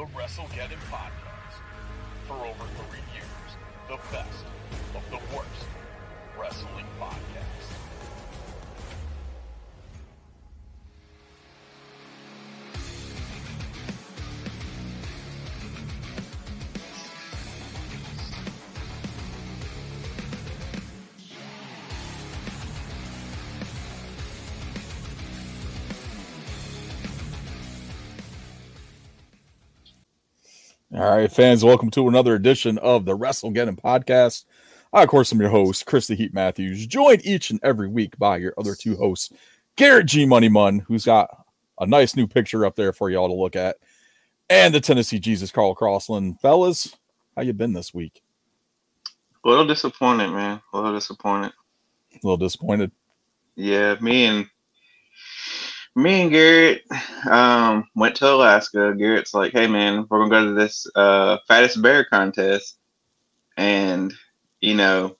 the WrestleGeddon Podcast. For over 3 years, the best of the worst wrestling podcasts. All right, fans, welcome to another edition of the WrestleGeddon Podcast. I, of course, am your host, Chris the Heat Matthews, joined each and every week by your other two hosts, Garrett G. Money Mun, who's got a nice new picture up there for y'all to look at, and the Tennessee Jesus Carl Crossland. Fellas, how you been this week? A little disappointed, man. A little disappointed. A little disappointed? Yeah, me and Garrett went to Alaska. Garrett's like, hey, man, we're going to go to this fattest bear contest. And, you know,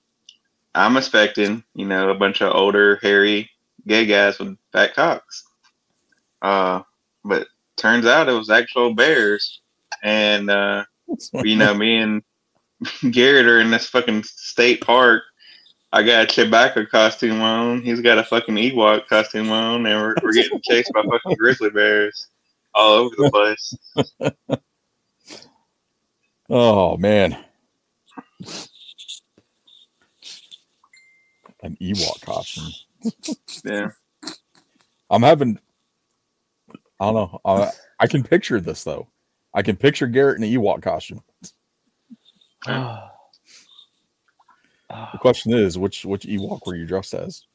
I'm expecting, you know, a bunch of older, hairy, gay guys with fat cocks. But turns out it was actual bears. And, you know, me and Garrett are in this fucking state park. I got a Chewbacca costume on. He's got a fucking Ewok costume on, and we're getting chased by fucking grizzly bears all over the place. Oh man, an Ewok costume. Yeah, I'm having. I don't know. I can picture this though. I can picture Garrett in an Ewok costume. The question is, which Ewok were you dressed as?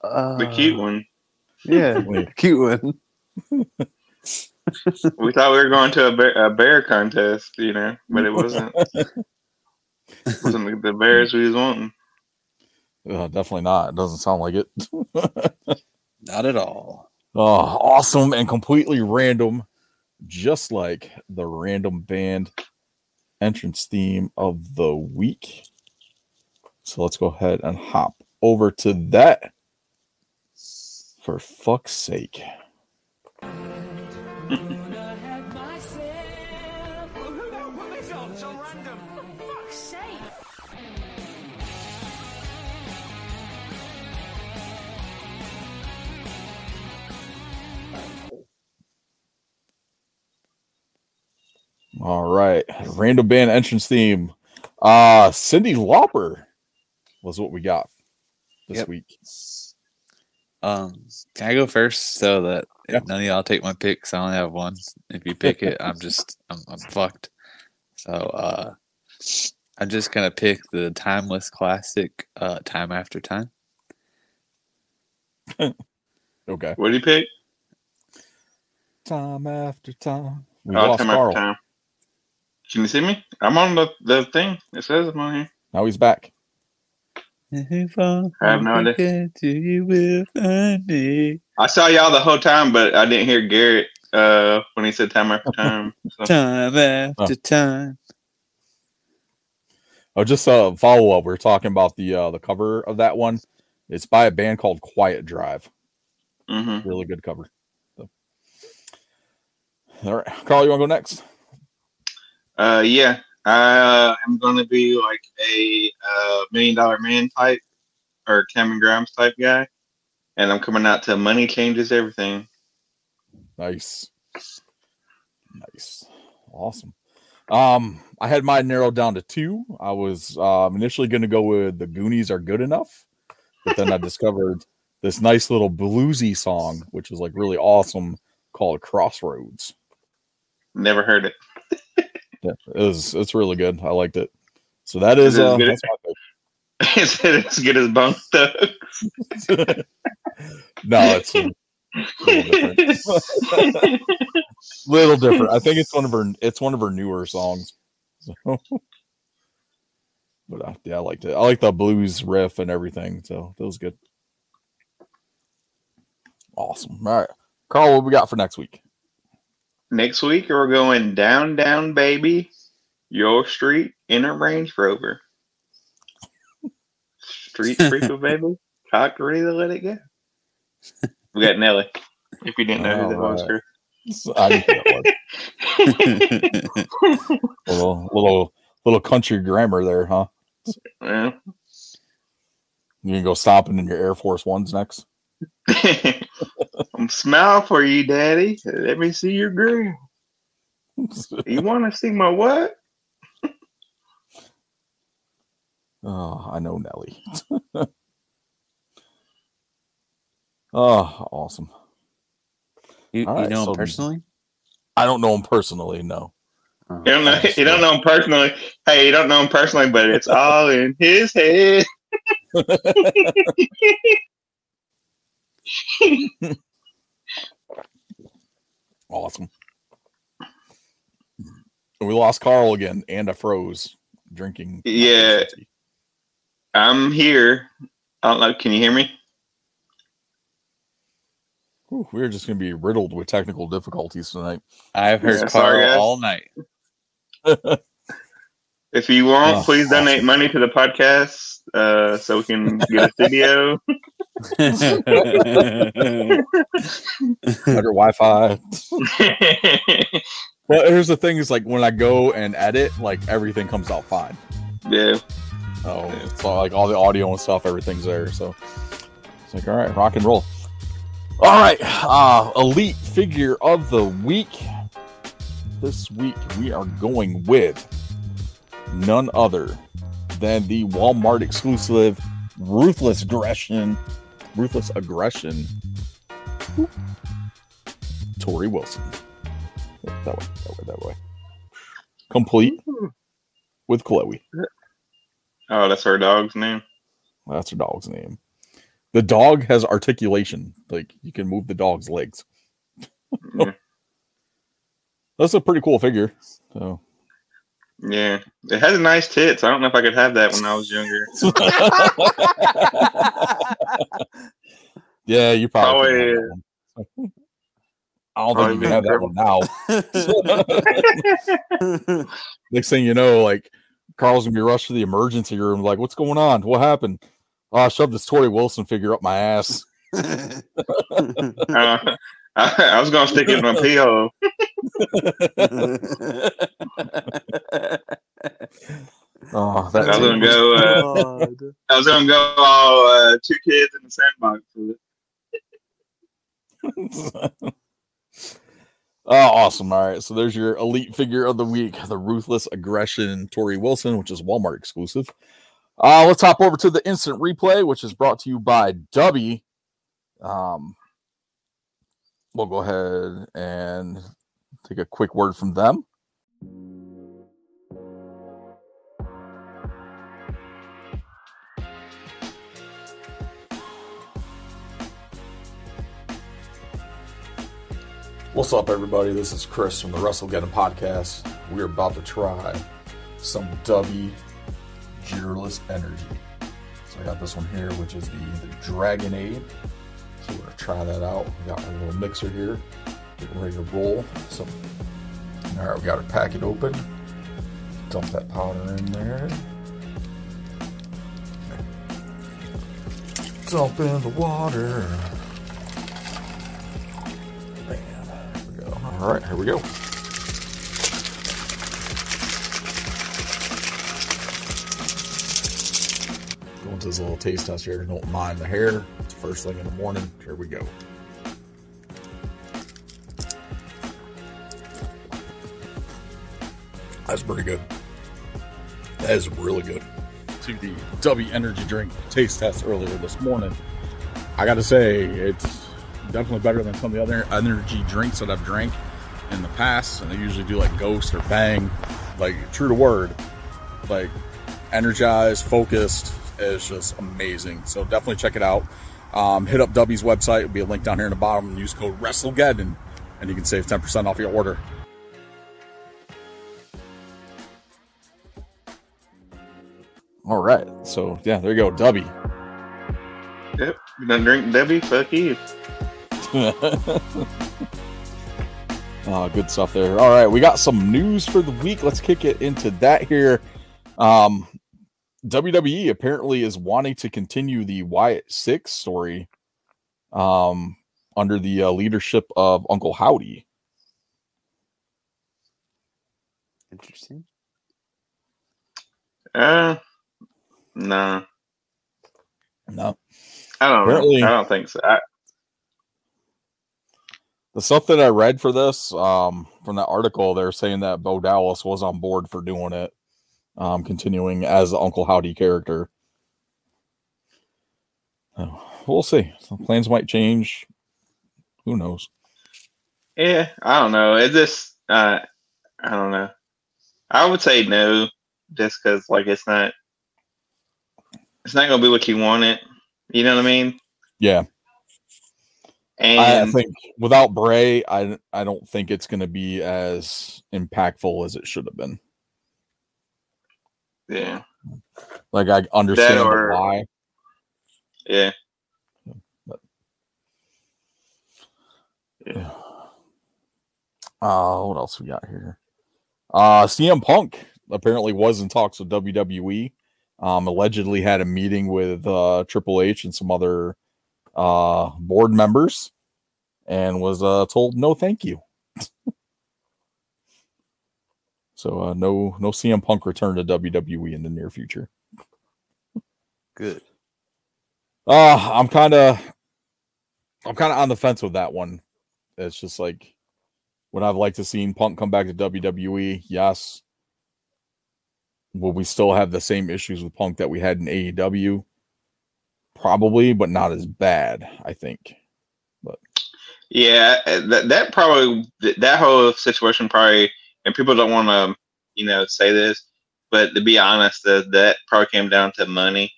The cute one. Yeah, the cute one. We thought we were going to a bear contest, you know, but it wasn't. It wasn't the bears we was wanting. Definitely not. It doesn't sound like it. Not at all. Oh, awesome and completely random, just like the random band entrance theme of the week. So let's go ahead and hop over to that. For fuck's sake. All right, random band entrance theme. Cyndi Lauper was what we got this week. Can I go first so that if none of y'all take my picks? I only have one. If you pick it, I'm fucked. So I'm just gonna pick the timeless classic, Time After Time. Okay. What do you pick? Time after time. We lost Time After Time. Can you see me? I'm on the thing. It says I'm on here. Now he's back. I have no idea. I saw y'all the whole time, but I didn't hear Garrett when he said Time After Time. So. Time after time. Oh, just a follow-up. We were talking about the cover of that one. It's by a band called Quiet Drive. Mm-hmm. Really good cover. So. All right. Carl, you want to go next? Yeah, I am going to be like a $1 Million Man type or Cameron Grimes type guy, and I'm coming out to Money Changes Everything. Nice. Awesome. I had mine narrowed down to two. I was initially going to go with The Goonies Are Good Enough, but then I discovered this nice little bluesy song, which was like really awesome, called Crossroads. Never heard it. Yeah, it's really good. I liked it. So that is that's my pick. Is it as good as Bone Thugs? No, it's a little different. I think it's one of her newer songs. So. But I liked it. I like the blues riff and everything. So that was good. Awesome. All right, Carl, what we got for next week? Next week, we're going Down, Down, Baby, Your Street, Inner Range Rover. Street Freaker, baby. Cocked, ready to let it go. We got Nelly, if you didn't know who that was. So I get that one. little country grammar there, huh? Yeah. You gonna go stomping in your Air Force Ones next? I'm smiling for you, Daddy. Let me see your grin. You want to see my what? Oh, I know, Nelly. Oh, awesome. You know him personally? I don't know him personally, no. You don't know him personally. Hey, you don't know him personally, but it's all in his head. Awesome. We lost Carl again, and I froze drinking. Yeah. I'm here. I don't know. Can you hear me? Ooh, we're just going to be riddled with technical difficulties tonight. I've heard Carl all night. If you want, please donate money to the podcast so we can get a studio. Better Wi-Fi. Well, here's the thing: is like when I go and edit, like everything comes out fine. Yeah. Oh, yeah. So like all the audio and stuff, everything's there. So it's like, all right, rock and roll. All right, elite figure of the week. This week we are going with none other than the Walmart exclusive Ruthless Aggression. Tori Wilson. That way. Complete with Chloe. Oh, that's her dog's name. That's her dog's name. The dog has articulation. Like, you can move the dog's legs. Yeah. That's a pretty cool figure. So. Yeah. It has nice tits. I don't know if I could have that when I was younger. Yeah, you probably. I don't think you can have that one now. Next thing you know, like, Carl's going to be rushed to the emergency room. Like, what's going on? What happened? Oh, I shoved this Tori Wilson figure up my ass. I was going to stick it in my pee hole. Oh, I was going to go. I was going to go all two kids in the sandbox for it. Oh, awesome. All right. So there's your elite figure of the week, the Ruthless Aggression Tori Wilson, which is Walmart exclusive. Let's hop over to the instant replay, which is brought to you by Dubby. We'll go ahead and take a quick word from them. What's up, everybody? This is Chris from the WrestleGeddon podcast. We're about to try some Dubby Jeerless Energy. So I got this one here, which is the Dragonade. So we're gonna try that out. We got our little mixer here, getting ready to roll. So, all right, we got our packet open. Dump that powder in there. Dump in the water. Man, here we go. All right, here we go. This little taste test here. Don't mind the hair. It's first thing in the morning. Here we go. That's pretty good. That is really good. To the W energy drink taste test earlier this morning, I gotta say it's definitely better than some of the other energy drinks that I've drank in the past, and they usually do like Ghost or Bang, like true to word, like energized, focused. It's just amazing. So definitely check it out. Hit up Dubby's website. It'll be a link down here in the bottom. And use code WrestleGeddon, and you can save 10% off your order. All right. So, yeah, there you go, Dubby. Yep. You done drink Dubby? Fuck you. Oh, good stuff there. All right. We got some news for the week. Let's kick it into that here. WWE apparently is wanting to continue the Wyatt 6 story under the leadership of Uncle Howdy. Interesting. No. I don't know. I don't think so. The stuff that I read for this, from that article, they're saying that Bo Dallas was on board for doing it, continuing as the Uncle Howdy character. So, we'll see. Some plans might change. Who knows? Yeah, I don't know. It just, I don't know. I would say no, just because, like, it's not going to be what you want it. You know what I mean? Yeah. And I think without Bray, I don't think it's going to be as impactful as it should have been. Yeah. Like, I understand why. Yeah. But, yeah. What else we got here? CM Punk apparently was in talks with WWE. Allegedly had a meeting with Triple H and some other board members, and was told no, thank you. So no CM Punk return to WWE in the near future. Good. I'm kind of on the fence with that one. It's just like, would I've liked to see Punk come back to WWE? Yes. Will we still have the same issues with Punk that we had in AEW? Probably, but not as bad, I think. But yeah, that whole situation probably, and people don't want to, say this, but to be honest, that probably came down to money.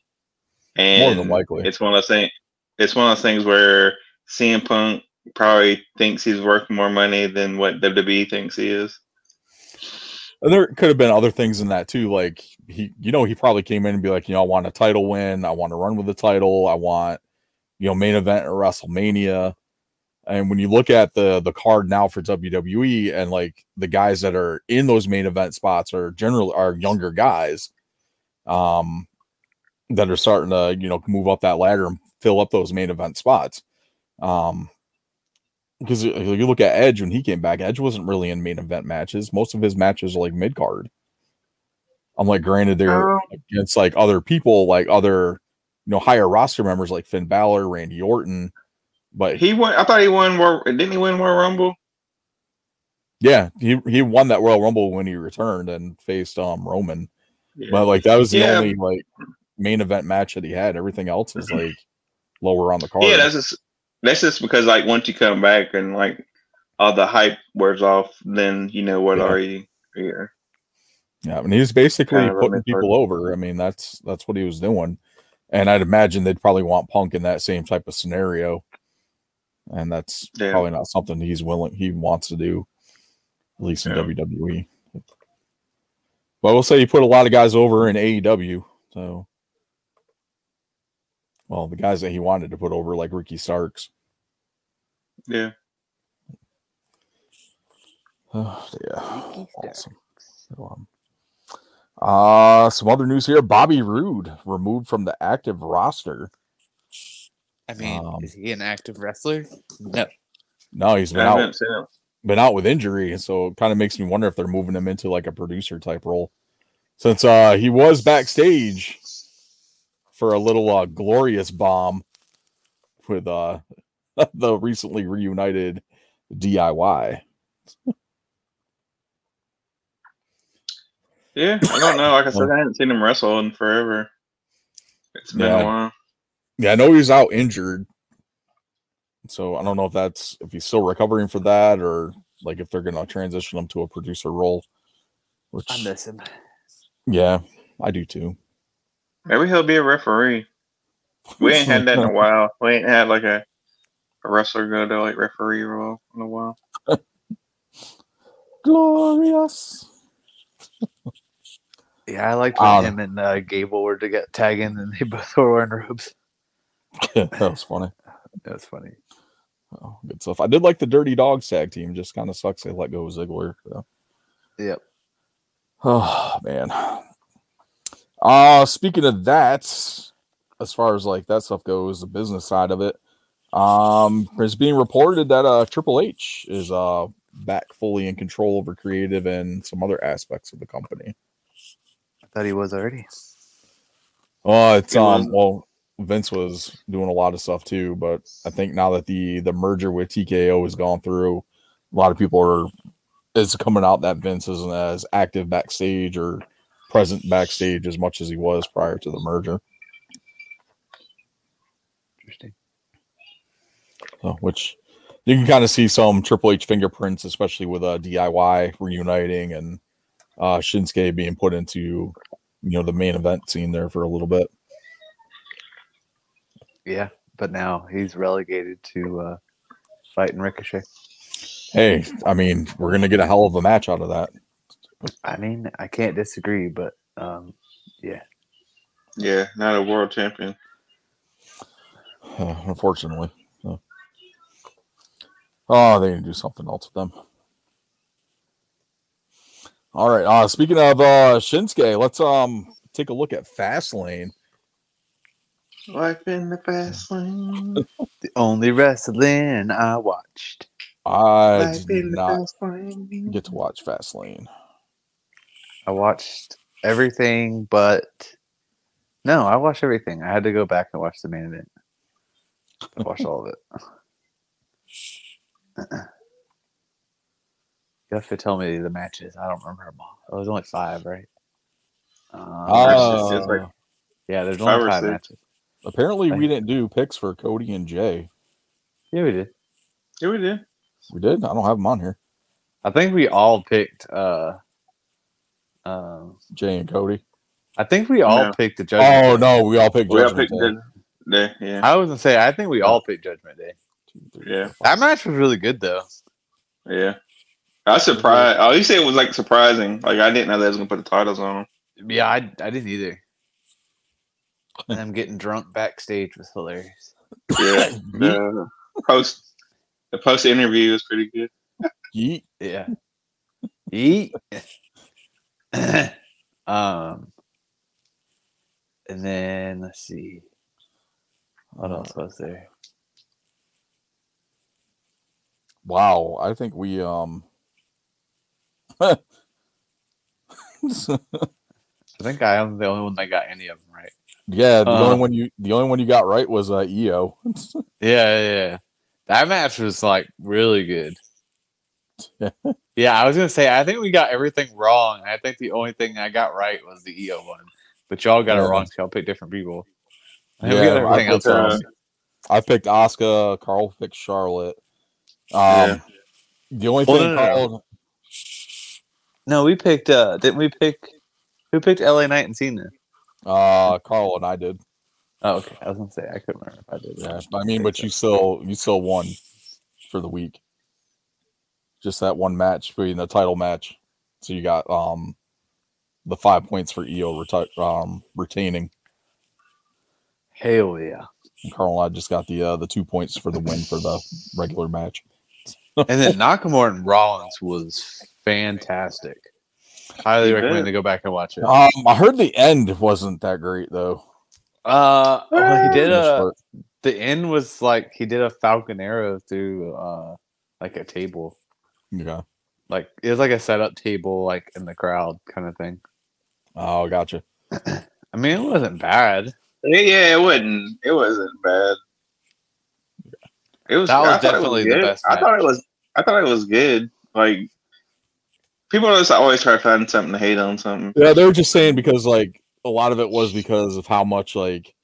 And more than likely, it's one of those things where CM Punk probably thinks he's worth more money than what WWE thinks he is. And there could have been other things in that too. Like he probably came in and be like, I want a title win. I want to run with the title. I want, main event at WrestleMania. And when you look at the card now for WWE, and like the guys that are in those main event spots are generally younger guys, that are starting to, move up that ladder and fill up those main event spots. Because if you look at Edge, when he came back, Edge wasn't really in main event matches. Most of his matches are like mid card. I'm like, granted, they're against like other people, like other, higher roster members like Finn Balor, Randy Orton. But he won. I thought he won. Didn't he win Royal Rumble? Yeah, he won that Royal Rumble when he returned and faced Roman. Yeah. But like that was the only like main event match that he had. Everything else is like lower on the card. Yeah, that's just. That's just because, like, once you come back and, like, all the hype wears off, then are you here? Yeah, I mean, he's basically kind of putting people over. I mean, that's what he was doing. And I'd imagine they'd probably want Punk in that same type of scenario. And that's probably not something he wants to do, at least in WWE. But I will say he put a lot of guys over in AEW, so... Well, the guys that he wanted to put over, like Ricky Starks. Yeah. Oh, yeah. Ricky Starks. Awesome. Some other news here. Bobby Roode removed from the active roster. I mean, is he an active wrestler? No. No, he's been out with injury, so it kind of makes me wonder if they're moving him into like a producer type role. Since he was backstage for a little glorious bomb with the recently reunited DIY. Yeah, I don't know. Like I said, I haven't seen him wrestle in forever. It's been a while. Yeah, I know he's out injured. So I don't know if he's still recovering for that, or like if they're going to transition him to a producer role. Which, I miss him. Yeah, I do too. Maybe he'll be a referee. We ain't had that in a while. We ain't had like a wrestler go to like referee role in a while. Glorious. Yeah, I liked when him and Gable were to get tag in, and they both were wearing robes. That was funny. That was funny. Oh, good stuff. I did like the Dirty Dogs tag team. Just kind of sucks they let go of Ziggler. So. Yep. Oh man. Speaking of that, as far as like that stuff goes, the business side of it, it's being reported that Triple H is back fully in control over creative and some other aspects of the company. I thought he was already. Oh, it's well, Vince was doing a lot of stuff too, but I think now that the merger with TKO has gone through, a lot of people are, it's coming out that Vince isn't as active backstage or present backstage as much as he was prior to the merger. Interesting. So, which you can kind of see some Triple H fingerprints, especially with DIY reuniting and Shinsuke being put into, you know, the main event scene there for a little bit. Yeah, but now he's relegated to fighting Ricochet. Hey, I mean, we're going to get a hell of a match out of that. I mean, I can't disagree, but yeah. Yeah, not a world champion. Unfortunately. So. Oh, they need to do something else with them. All right. Speaking of Shinsuke, let's take a look at Fastlane. Life in the Fastlane. The only wrestling I watched. I did not get to watch Fastlane. I watched everything, but no, I watched everything. I had to go back and watch the main event. I watched all of it. You have to tell me the matches. I don't remember them all. It was only 5, right? Yeah, there's only 5 matches. Apparently, we didn't do picks for Cody and Jay. Yeah, we did. Yeah, we did. We did? I don't have them on here. I think we all picked Jay and Cody. I think we all picked the Judgment Day. Oh, no, we all picked Judgment Day. Yeah. I was going to say, I think we all picked Judgment Day. 2, 3, yeah. 4, 5. That match was really good, though. Yeah. I was surprised. Oh, you said it was, like, surprising. Like, I didn't know they was going to put the titles on them. Yeah, I didn't either. And them getting drunk backstage was hilarious. Yeah. The post interview was pretty good. Yeet. Yeah. Yeet. And then let's see. What else was there? Wow, I think we I think I am the only one that got any of them right. Yeah, the only one you got right was EO. Yeah. That match was like really good. Yeah, I was gonna say I think we got everything wrong. I think the only thing I got right was the EO one, but y'all got it wrong. So y'all picked different people. I picked Asuka. Carl picked Charlotte. The only thing. No, we picked. Didn't we pick? Who picked LA Knight and Cena? Carl and I did. Oh, okay. I was gonna say I couldn't remember if I did. Yeah, I mean, but you still won for the week. Just that one match being the title match, so you got the 5 points for EO retaining. Hell yeah! And Carl and I just got the 2 points for the win for the regular match. And then Nakamura and Rollins was fantastic. Highly recommend to go back and watch it. I heard the end wasn't that great though. Well, he did the end was like he did a Falcon Arrow through like a table. Yeah. Like it was like a setup table like in the crowd kind of thing. Oh, gotcha. I mean, it wasn't bad. Yeah, it wasn't bad. It was definitely the best match. I thought it was good. Like people just always try to find something to hate on something. Yeah, they were just saying because like a lot of it was because of how much like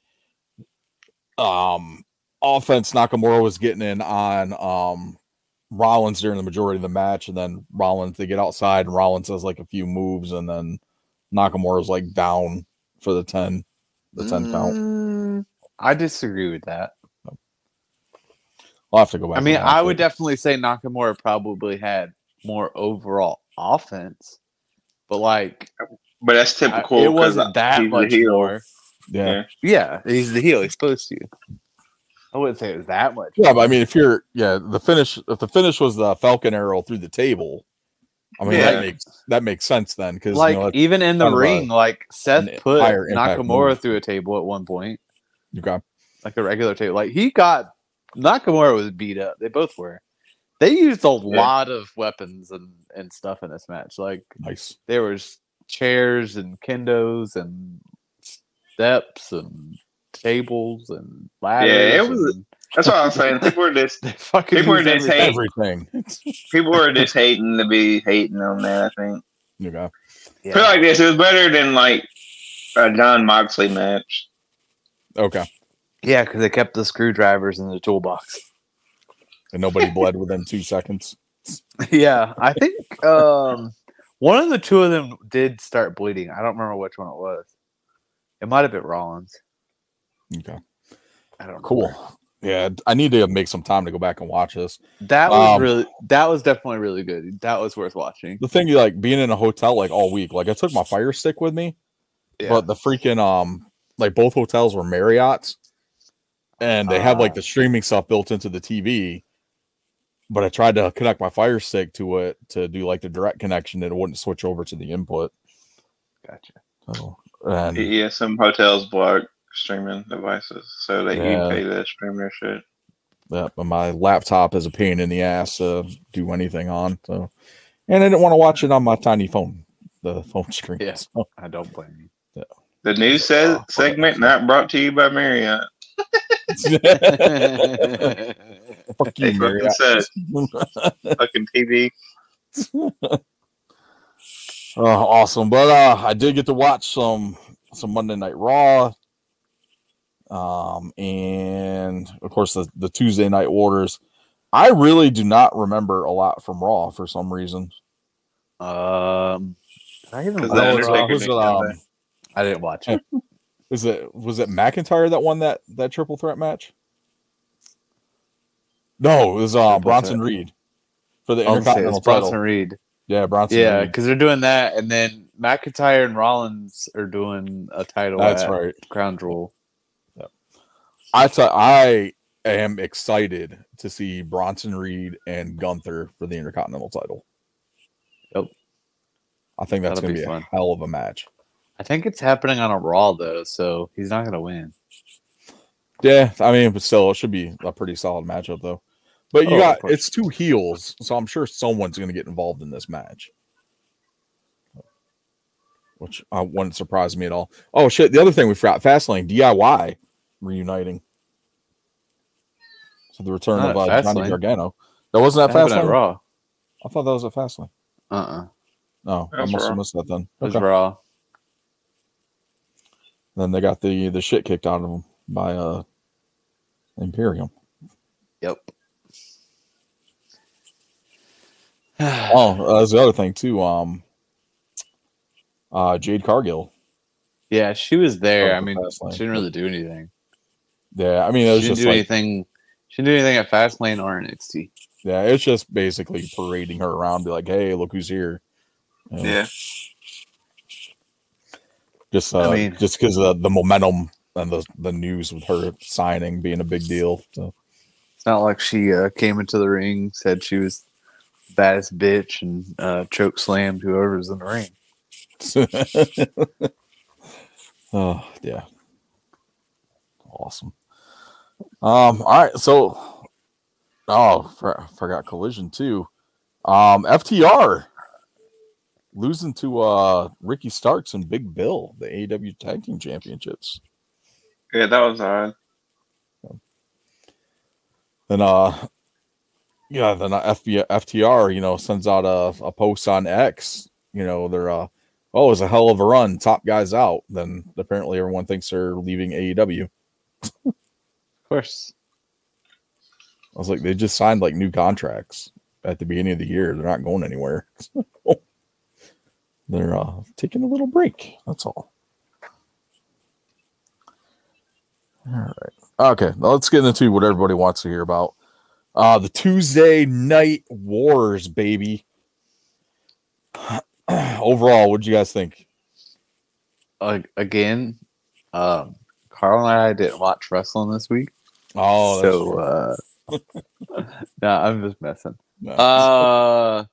offense Nakamura was getting in on Rollins during the majority of the match, and then Rollins they get outside and Rollins does like a few moves, and then Nakamura's like down for the 10 count. I disagree with that. I'll have to go back. I mean, I would definitely say Nakamura probably had more overall offense, but like. But that's typical. It wasn't that much more. Yeah, he's the heel. He's supposed to. I wouldn't say it was that much. Yeah, but I mean, if the finish was the Falcon Arrow through the table, I mean that makes sense then because like you know, even in the ring, like Seth put Nakamura through a table at one point. You got like a regular table. Like Nakamura was beat up. They both were, They used a lot of weapons and stuff in this match. Like, nice. There was chairs and kendos and steps and tables and ladders. Yeah, it was. That's what I'm saying. People were just hating to be hating on that. I think. You go. Yeah. I feel like this is better than like a John Moxley match. Okay. Yeah, because they kept the screwdrivers in the toolbox. And nobody bled within 2 seconds. Yeah, I think one of the two of them did start bleeding. I don't remember which one it was. It might have been Rollins. Okay. I don't know. Cool. Yeah, I need to make some time to go back and watch this. That was definitely really good. That was worth watching. The thing, like being in a hotel like all week, like I took my Fire Stick with me, but the freaking like both hotels were Marriotts, and they have like the streaming stuff built into the TV. But I tried to connect my Fire Stick to it to do like the direct connection, and it wouldn't switch over to the input. Gotcha. So, and yeah, some hotels block streaming devices so that you pay the streamer shit. Yeah, but my laptop is a pain in the ass to do anything on. So, and I didn't want to watch it on my tiny phone, the phone screen. Yeah, so. I don't blame you. Yeah. The news segment not brought to you by Marriott. Fuck you, Marriott. Fucking TV. Awesome. But I did get to watch some Monday Night Raw. And of course the Tuesday night orders. I really do not remember a lot from Raw for some reason. I didn't watch it. Was it McIntyre that won that triple threat match? No, it was Bronson Reed for the Intercontinental title. Bronson Reed. Yeah, Bronson. Yeah, because they're doing that, and then McIntyre and Rollins are doing a title. That's right, Crown Jewel. I am excited to see Bronson Reed and Gunther for the Intercontinental title. Yep. I think that's going to be a hell of a match. I think it's happening on a Raw, though, so he's not going to win. Yeah, I mean, but still, it should be a pretty solid matchup, though. But it's two heels, so I'm sure someone's going to get involved in this match. Which wouldn't surprise me at all. Oh, shit, the other thing we forgot, Fastlane, DIY. Reuniting. So the return of Johnny Gargano. That wasn't at Fastlane? Raw. I thought that was at Fastlane. No, I must have missed that then. It was Raw. Then they got the shit kicked out of them by Imperium. Yep. That's the other thing too. Jade Cargill. Yeah, she was there. I mean, she didn't really do anything. Yeah, I mean, it was just like, anything. She didn't do anything at Fastlane or NXT. Yeah, it's just basically parading her around, be like, "Hey, look who's here." And yeah. Just because of the momentum and the news with her signing being a big deal. So. It's not like she came into the ring, said she was the baddest bitch, and choke slammed whoever's in the ring. Oh yeah. Awesome. All right, so forgot Collision too. FTR losing to Ricky Starks and Big Bill, the AEW Tag Team Championships. Yeah, that was odd. Then FTR, sends out a post on X, they're oh, it was a hell of a run. Top guys out. Then apparently everyone thinks they're leaving AEW. Of course. I was like, they just signed like new contracts at the beginning of the year. They're not going anywhere. They're taking a little break. That's all. All right. Okay. Now let's get into what everybody wants to hear about. The Tuesday Night Wars, baby. Overall, what did you guys think? Again, Carl and I didn't watch wrestling this week. Oh, so I'm just messing. No.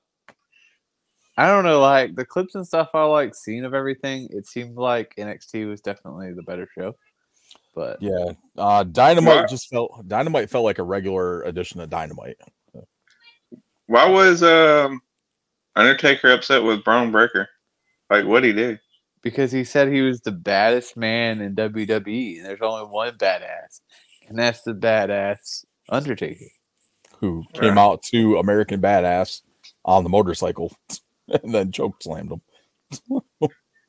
I don't know, like the clips and stuff I like seeing of everything. It seemed like NXT was definitely the better show, but yeah, Dynamite felt like a regular edition of Dynamite. Why was Undertaker upset with Braun Breaker? Like, what'd he do? Because he said he was the baddest man in WWE, and there's only one badass, and that's the badass Undertaker, who came out to American Badass on the motorcycle and then choke slammed him.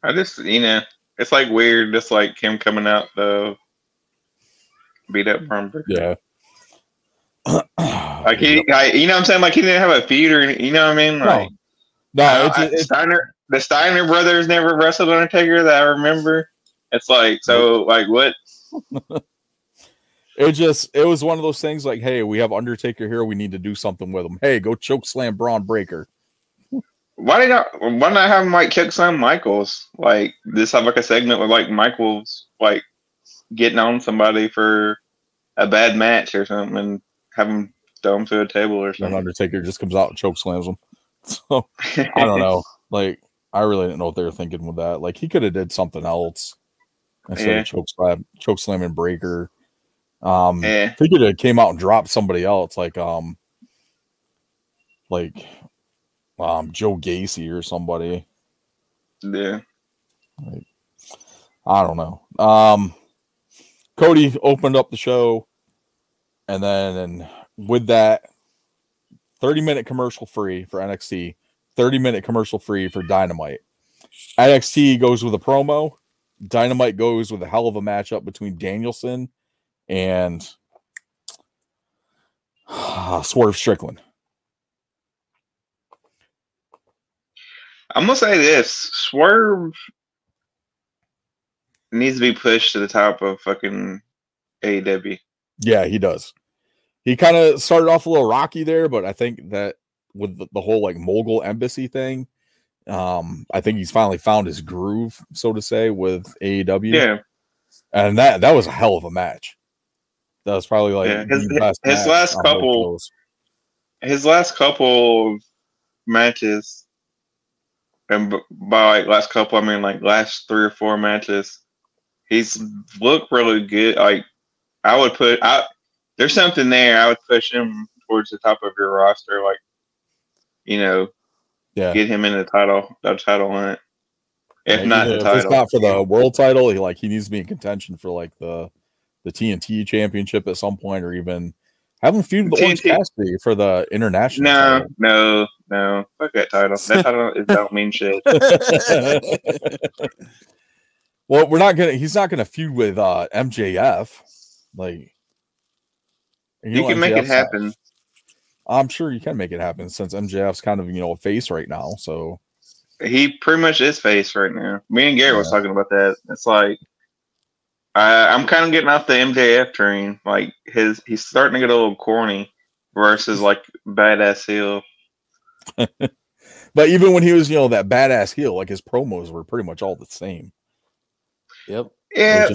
I just, you know, it's like weird, just like him coming out to beat up Braun Breaker. Yeah. Like he, you know what I'm saying? Like he didn't have a feud or, you know what I mean? Like, no, it's the Steiner brothers never wrestled Undertaker that I remember. It's like, so like what? It was one of those things like, hey, we have Undertaker here. We need to do something with him. Hey, go choke slam Braun Breaker. Why not have him like choke slam Michaels? Like this have like a segment with like Michaels like getting on somebody for a bad match or something and have him throw him through a table or something. And Undertaker just comes out and choke slams him. So I don't know. Like I really didn't know what they were thinking with that. Like he could have did something else instead of choke slamming Breaker. I figured it came out and dropped somebody else, like Joe Gacy or somebody. Yeah. Like, I don't know. Cody opened up the show, and then with that 30-minute commercial free for NXT, 30-minute commercial free for Dynamite. NXT goes with a promo. Dynamite goes with a hell of a matchup between Danielson and Swerve Strickland. I'm going to say this. Swerve needs to be pushed to the top of fucking AEW. Yeah, he does. He kind of started off a little rocky there, but I think that with the whole like mogul embassy thing, I think he's finally found his groove, so to say, with AEW. Yeah. And that was a hell of a match. That was probably like his last couple matches. And by like last couple, I mean like last 3 or 4 matches, he's looked really good. Like I would put, there's something there. I would push him towards the top of your roster, like you know, get him in the title hunt. If not the title, if it's not for the world title, he needs to be in contention for like the TNT Championship at some point, or even have him feud with Orange Cassidy for the international. No, fuck that title. That title don't mean shit. Well, he's not gonna feud with MJF. Like you can make it happen. I'm sure you can make it happen since MJF's kind of a face right now. So he pretty much is face right now. Me and Garrett was talking about that. It's like I'm kind of getting off the MJF train. Like he's starting to get a little corny versus like badass heel. But even when he was, that badass heel, like his promos were pretty much all the same. Yep. Yeah,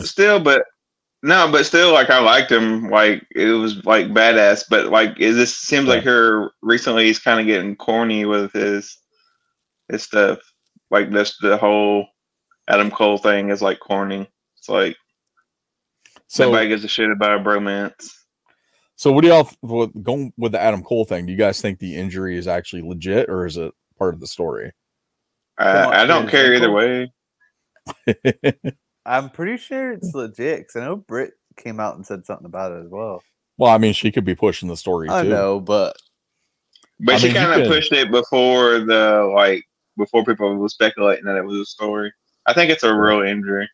but still, like I liked him. Like it was like badass, but like it just seems like here recently he's kind of getting corny with his stuff. Like that's the whole Adam Cole thing is like corny. It's like nobody gives a shit about a bromance. So what do y'all going with the Adam Cole thing? Do you guys think the injury is actually legit or is it part of the story? I don't care either way. I'm pretty sure it's legit because I know Britt came out and said something about it as well. Well, I mean, she could be pushing the story too. I know, but she kind of pushed it before people were speculating that it was a story. I think it's a real injury.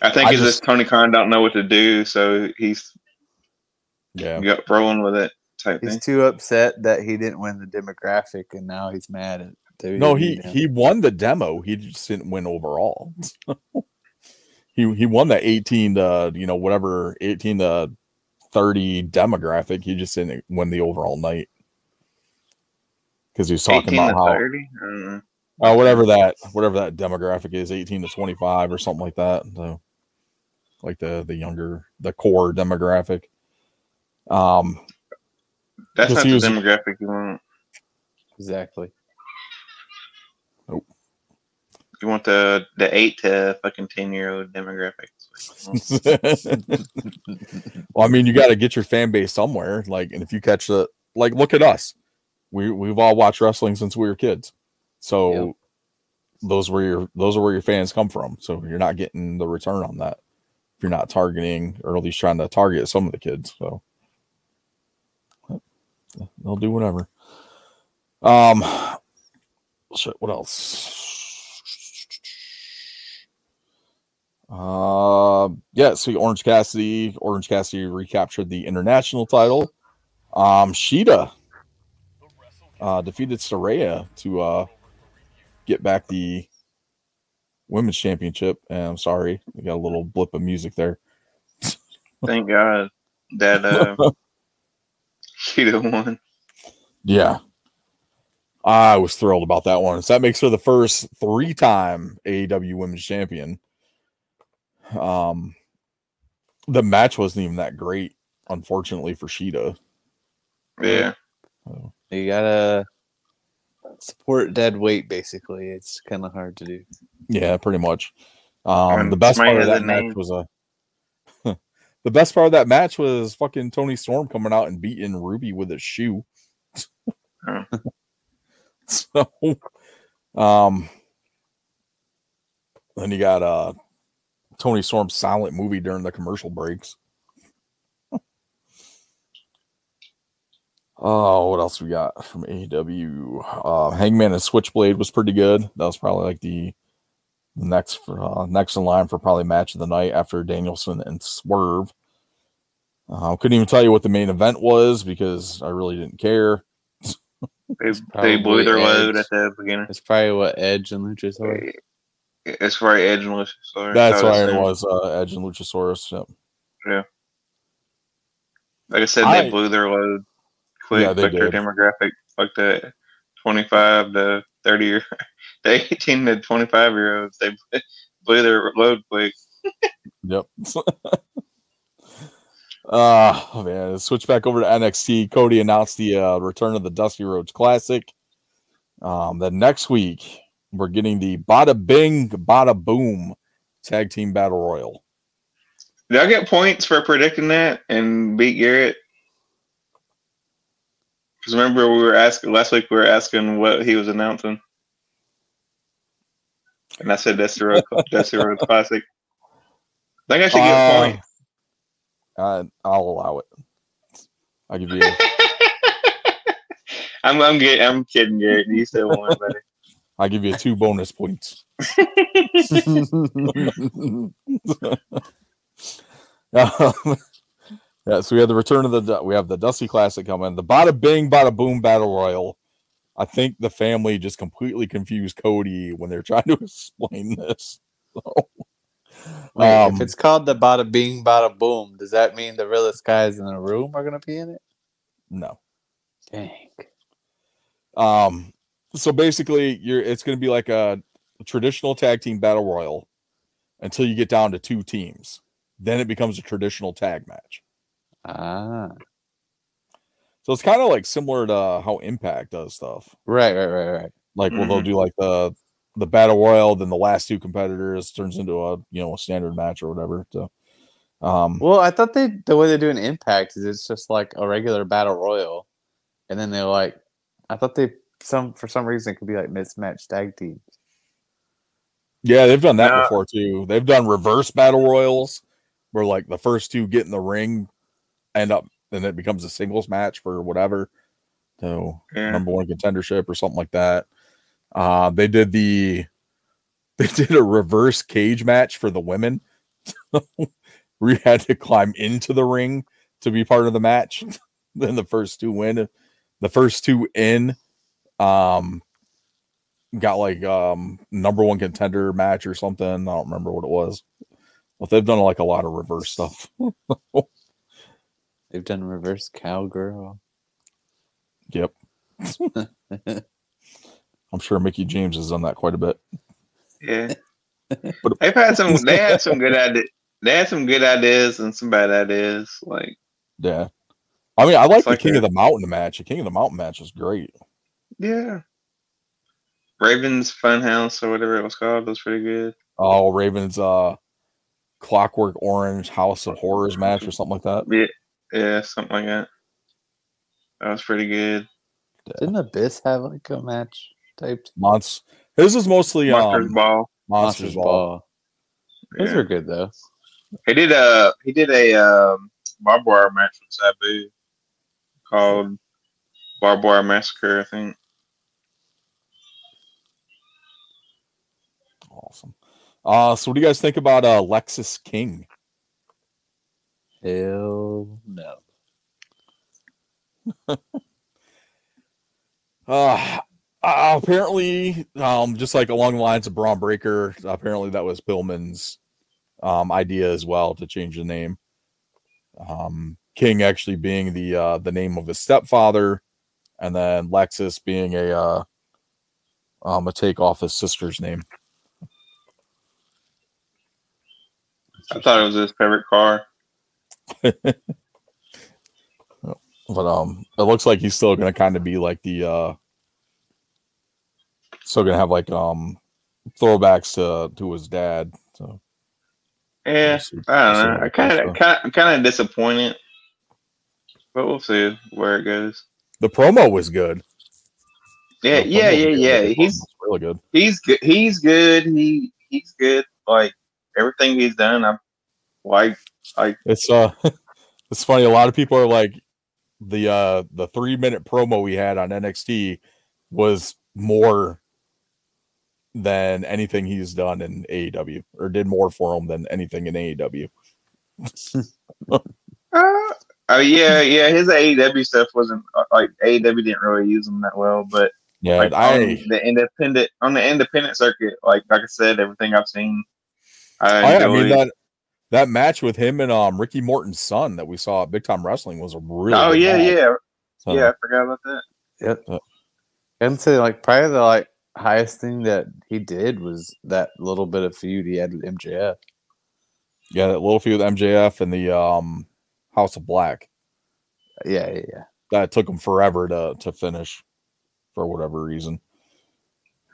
I think it's just Tony Khan don't know what to do, so he's rolling with it. He's too upset that he didn't win the demographic, and now he's mad at WWE. No, he won the demo. He just didn't win overall. he won the 18 to 18 to 30 demographic. He just didn't win the overall night because he was talking about how 30? I don't know. Whatever that demographic is, 18 to 25 or something like that. So, like the younger, the core demographic. That's not the demographic you want. Exactly. Nope. You want the 8 to fucking 10-year-old demographic. Well, I mean, you got to get your fan base somewhere. Like, and if you catch the Like, look at us. We've all watched wrestling since we were kids. So yep. those are where your fans come from. So you're not getting the return on that if you're not targeting, or at least trying to target some of the kids. So they'll do whatever. Shit, what else? So Orange Cassidy recaptured the international title. Shida defeated Saraya to get back the women's championship. And I'm sorry, we got a little blip of music there. Thank God that Shida won. Yeah. I was thrilled about that one. So that makes her the first 3-time AEW women's champion. The match wasn't even that great, unfortunately, for Shida. Yeah. So. You gotta support dead weight, basically. It's kind of hard to do. Yeah, pretty much. The best part of that match was the best part of that match was fucking Tony Storm coming out and beating Ruby with a shoe. Oh. So, then you got Tony Storm's silent movie during the commercial breaks. Oh, what else we got from AEW? Hangman and Switchblade was pretty good. That was probably like the next in line for probably match of the night after Danielson and Swerve. I couldn't even tell you what the main event was because I really didn't care. They blew their load at the beginning. It's probably what Edge and Luchasaurus. It's probably Edge and Luchasaurus. That's why it was Edge and Luchasaurus. Yep. Yeah. Like I said, they blew their load quick. Yeah, their demographic, like the 25 to 30 year, the 18 to 25 year olds, they blew their load quick. Yep. Oh man, let's switch back over to NXT. Cody announced the return of the Dusty Rhodes Classic. Then next week, we're getting the Bada Bing, Bada Boom Tag Team Battle Royal. Did I get points for predicting that and beat Garrett? Because remember, we were asking last week, we were asking what he was announcing. And I said, that's the Road Classic. I think I should get points. I'll allow it. I'll give you. I'm kidding, Garrett. You still won, buddy. I'll give you 2 bonus points. Yeah, so we have the return of the Dusty Classic coming, the Bada Bing, Bada Boom Battle Royal. I think the family just completely confused Cody when they're trying to explain this. So. Wait, if it's called the Bada Bing, Bada Boom, does that mean the realest guys in the room are going to be in it? No. Dang. So basically, it's going to be like a traditional tag team battle royal until you get down to 2 teams. Then it becomes a traditional tag match. Ah. So it's kind of like similar to how Impact does stuff. Right. Like, well, they'll do like the battle royal, then the last 2 competitors turns into a standard match or whatever. So, well, I thought the way they do an Impact is it's just like a regular battle royal, and then they for some reason it could be like mismatched tag teams. Yeah, they've done that before too. They've done reverse battle royals where like the first 2 get in the ring, and it becomes a singles match for whatever. So number 1 contendership or something like that. They did a reverse cage match for the women. We had to climb into the ring to be part of the match. Then the first 2 win. The first 2 in got like number 1 contender match or something. I don't remember what it was. But they've done like a lot of reverse stuff. They've done reverse cowgirl. Yep. I'm sure Mickey James has done that quite a bit. Yeah, they've had some. They had some good ideas. They had some good ideas and some bad ideas. Like, yeah, I mean, I like the King of the Mountain match. The King of the Mountain match was great. Yeah, Raven's Funhouse or whatever it was called was pretty good. Oh, Raven's Clockwork Orange House of Horrors match or something like that. Yeah, something like that. That was pretty good. Didn't Abyss have like a match type? His was mostly Monsters Ball. Monsters Ball. Yeah. Those were good though. He did a barbed wire match with Sabu called Barbed Wire Massacre, I think. Awesome. So what do you guys think about Lexus King? Hell no. Apparently, just like along the lines of Braun Breaker, apparently that was Pillman's idea as well to change the name. King actually being the name of his stepfather, and then Lexus being a take off his sister's name. I thought it was his favorite car. But it looks like he's still gonna kind of be like the still gonna have like throwbacks to his dad. So yeah, I don't know. I'm kind of disappointed, but we'll see where it goes. The promo was good. Yeah. He's really good. He's good. He's good. Like everything he's done, I'm like it's funny. A lot of people are like, the 3-minute promo we had on NXT was more than anything he's done in AEW, or did more for him than anything in AEW. Yeah. His AEW stuff wasn't like AEW didn't really use him that well, but yeah, like, on the independent circuit, like I said, everything I've seen, I mean that match with him and Ricky Morton's son that we saw at Big Time Wrestling was a really good match. I forgot about that. Yep. And so like probably the like highest thing that he did was that little bit of feud he had with MJF. Yeah, that little feud with MJF and the House of Black. Yeah. That took him forever to finish for whatever reason.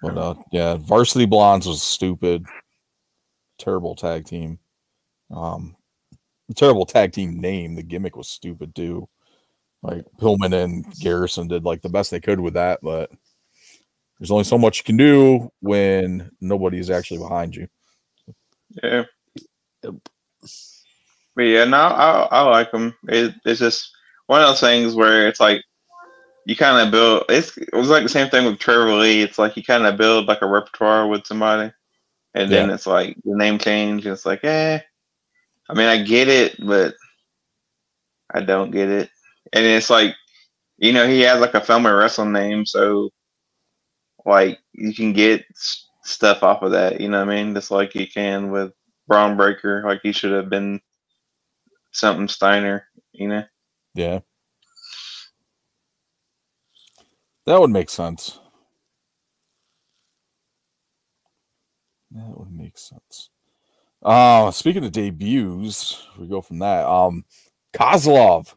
But yeah, Varsity Blondes was stupid, terrible tag team. Terrible tag team name. The gimmick was stupid too. Like Pillman and Garrison did like the best they could with that, but there's only so much you can do when nobody's actually behind you. Yeah. But yeah, no, I like them. It's just one of those things where it's like you kind of build. It was like the same thing with Trevor Lee. It's like you kind of build like a repertoire with somebody, and then it's like the name change. And it's like I mean, I get it, but I don't get it. And it's like, you know, he has like a family wrestling name, so like you can get stuff off of that. You know what I mean? Just like you can with Braun Breaker. Like he should have been something Steiner. You know? Yeah, that would make sense. Speaking of debuts, we go from that. Kozlov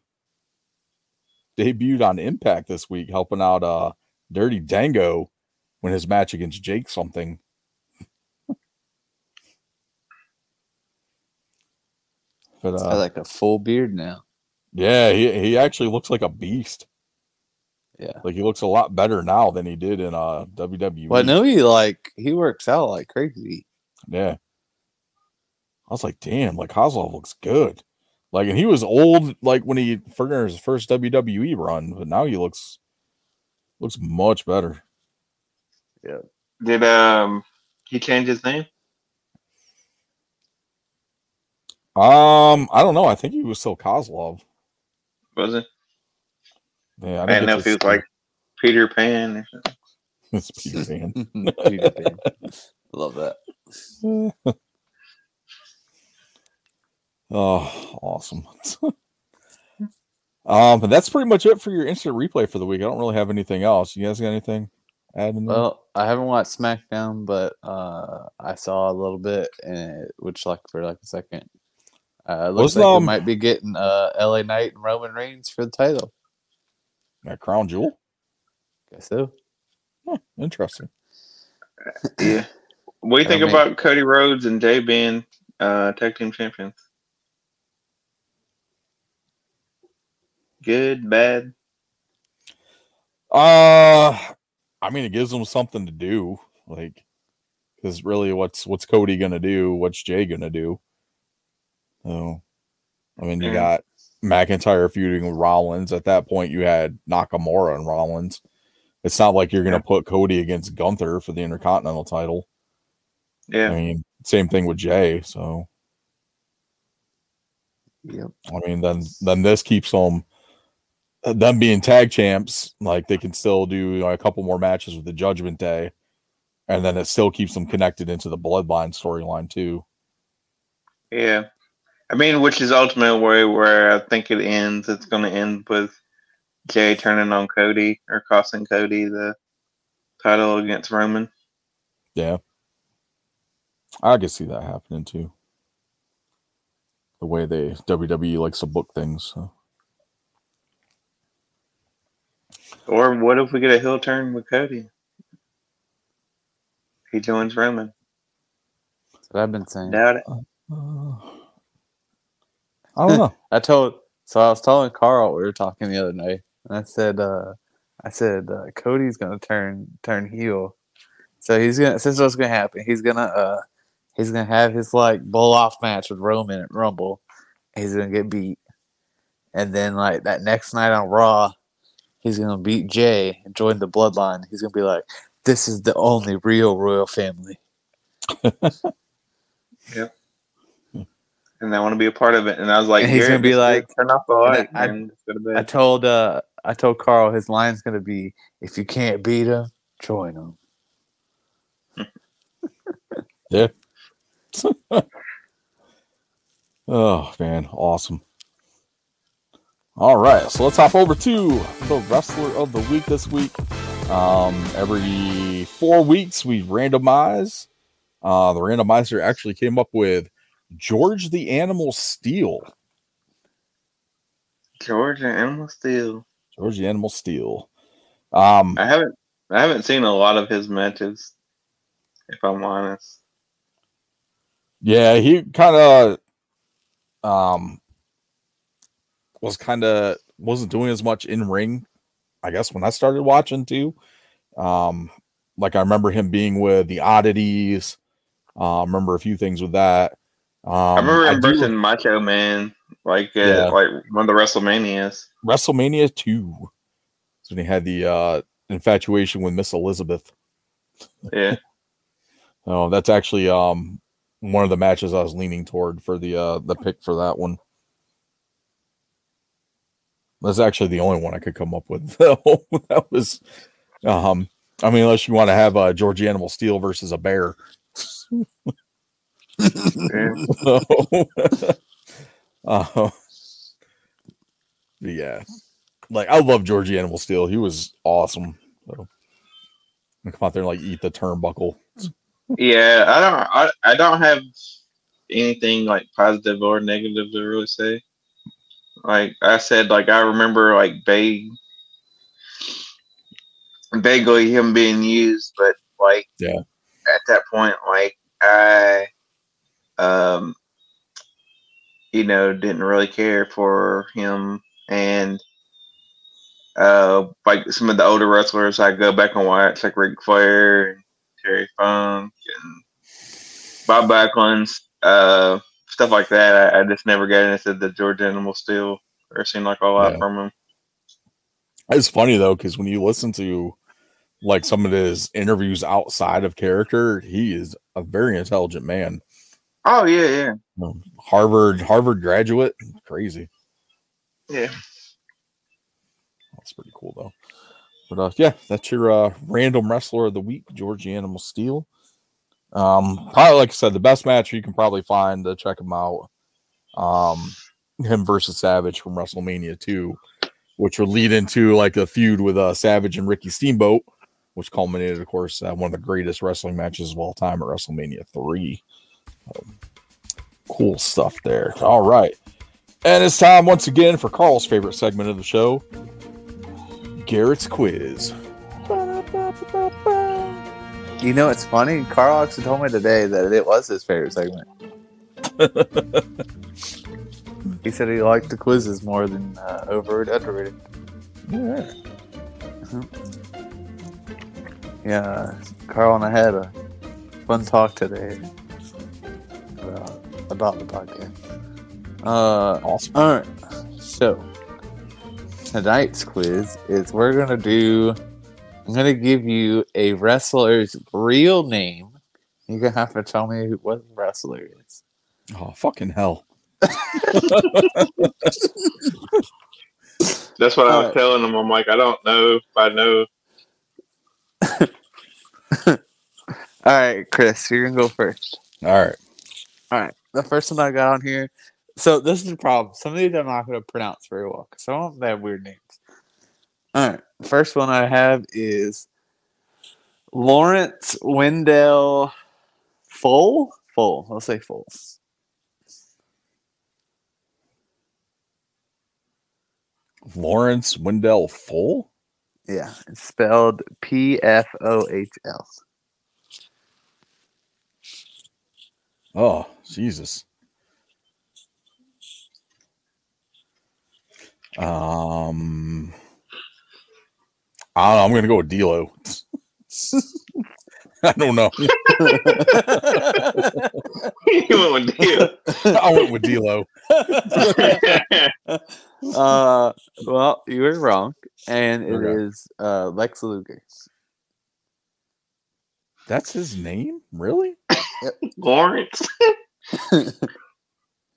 debuted on Impact this week, helping out Dirty Dango win his match against Jake something. But I like a full beard now. Yeah, he actually looks like a beast. Yeah, like he looks a lot better now than he did in WWE. Well, I know he works out like crazy. Yeah. I was like, damn, like Kozlov looks good. Like, and he was old, like when he for his first WWE run, but now he looks much better. Yeah. Did he change his name? I don't know. I think he was still Kozlov. Was it? Yeah, I didn't know if he was like Peter Pan or something. It's Peter Pan. Peter Pan. Love that. Oh, awesome. But that's pretty much it for your instant replay for the week. I don't really have anything else. You guys got anything? Well, I haven't watched SmackDown, but I saw a little bit, and for a second. It looks like we might be getting LA Knight and Roman Reigns for the title. That crown jewel? Guess so. Huh, interesting. Yeah. What do you think about Cody Rhodes and Jay being tag team champions? Good, bad. I mean, it gives them something to do. Like, because really, what's Cody gonna do? What's Jay gonna do? So, I mean, you got McIntyre feuding with Rollins. At that point, you had Nakamura and Rollins. It's not like you're gonna put Cody against Gunther for the Intercontinental title. Yeah, I mean, same thing with Jay. So, yep. I mean, then this keeps them being tag champs. Like, they can still do, you know, a couple more matches with the Judgment Day, and then it still keeps them connected into the Bloodline storyline too. Yeah, I mean, which is ultimately where I think it ends. It's going to end with Jay turning on Cody, or costing Cody the title against Roman. Yeah, I could see that happening too. The way WWE likes to book things. So. Or what if we get a heel turn with Cody? He joins Roman. That's what I've been saying. Doubt it. I don't know. I was telling Carl, we were talking the other night, and I said, Cody's gonna turn heel. So since what's gonna happen, he's gonna have his like blow off match with Roman at Rumble. He's gonna get beat, and then like that next night on Raw, he's gonna beat Jay and join the Bloodline. He's gonna be like, "This is the only real royal family." Yep. And I want to be a part of it. And I was like, he's gonna be like, "Turn off the light." I told Carl his line's gonna be, "If you can't beat him, join him." Yeah. Oh, man. Awesome. All right. So let's hop over to the Wrestler of the Week this week. Every 4 weeks, we randomize. The randomizer actually came up with George the Animal Steel. George the Animal Steel. I haven't seen a lot of his matches, if I'm honest. Yeah, he kind of wasn't doing as much in ring, I guess, when I started watching too. Like, I remember him being with the Oddities. I remember a few things with that. I remember him versus Macho Man, like one of the WrestleManias. WrestleMania 2. That's when he had the infatuation with Miss Elizabeth. Yeah. Oh, that's actually one of the matches I was leaning toward for the pick for that one. That's actually the only one I could come up with, though. That was, I mean, unless you want to have a George Animal Steel versus a bear. Yeah, like, I love George Animal Steel. He was awesome. So, come out there and like eat the turnbuckle. Yeah, I don't have anything like positive or negative to really say. Like I said, like, I remember like vaguely him being used, but like, yeah, at that point, like, I you know, didn't really care for him. And like some of the older wrestlers I go back and watch, like Ric Flair and Terry Funk and Bob Backlund, stuff like that. I just never got into the George Animal Steel, or seemed like a lot from him. It's funny though, because when you listen to like some of his interviews outside of character, he is a very intelligent man. Oh yeah, yeah. Harvard graduate, crazy. Yeah, that's pretty cool though. But yeah, that's your random Wrestler of the Week, George Animal Steel. Probably, like I said, the best match you can probably find to check him out. Him versus Savage from WrestleMania 2, which would lead into like a feud with Savage and Ricky Steamboat, which culminated, of course, one of the greatest wrestling matches of all time at WrestleMania 3. Cool stuff there. All right. And it's time once again for Carl's favorite segment of the show, Garrett's Quiz. You know, it's funny. Carl actually told me today that it was his favorite segment. He said he liked the quizzes more than overrated, underrated. Yeah. Yeah, Carl and I had a fun talk today about the podcast. Awesome. All right. So tonight's quiz is I'm going to give you a wrestler's real name. You're going to have to tell me what wrestler is. Oh, fucking hell. That's what I was telling him. I'm like, I don't know if I know. All right, Chris, you're going to go first. All right. The first one I got on here. So this is the problem. Some of these I'm not going to pronounce very well because some of them have weird names. All right. First one I have is Lawrence Wendell Full. I'll say Full. Lawrence Wendell Full? Yeah. It's spelled P-F-O-H-L. Oh, Jesus. I don't know, I'm going to go with D-Lo. I don't know. You went with D-Lo. I went with D-Lo. Well, you were wrong. And it is Lex Luger. That's his name? Really? Yep. Lawrence.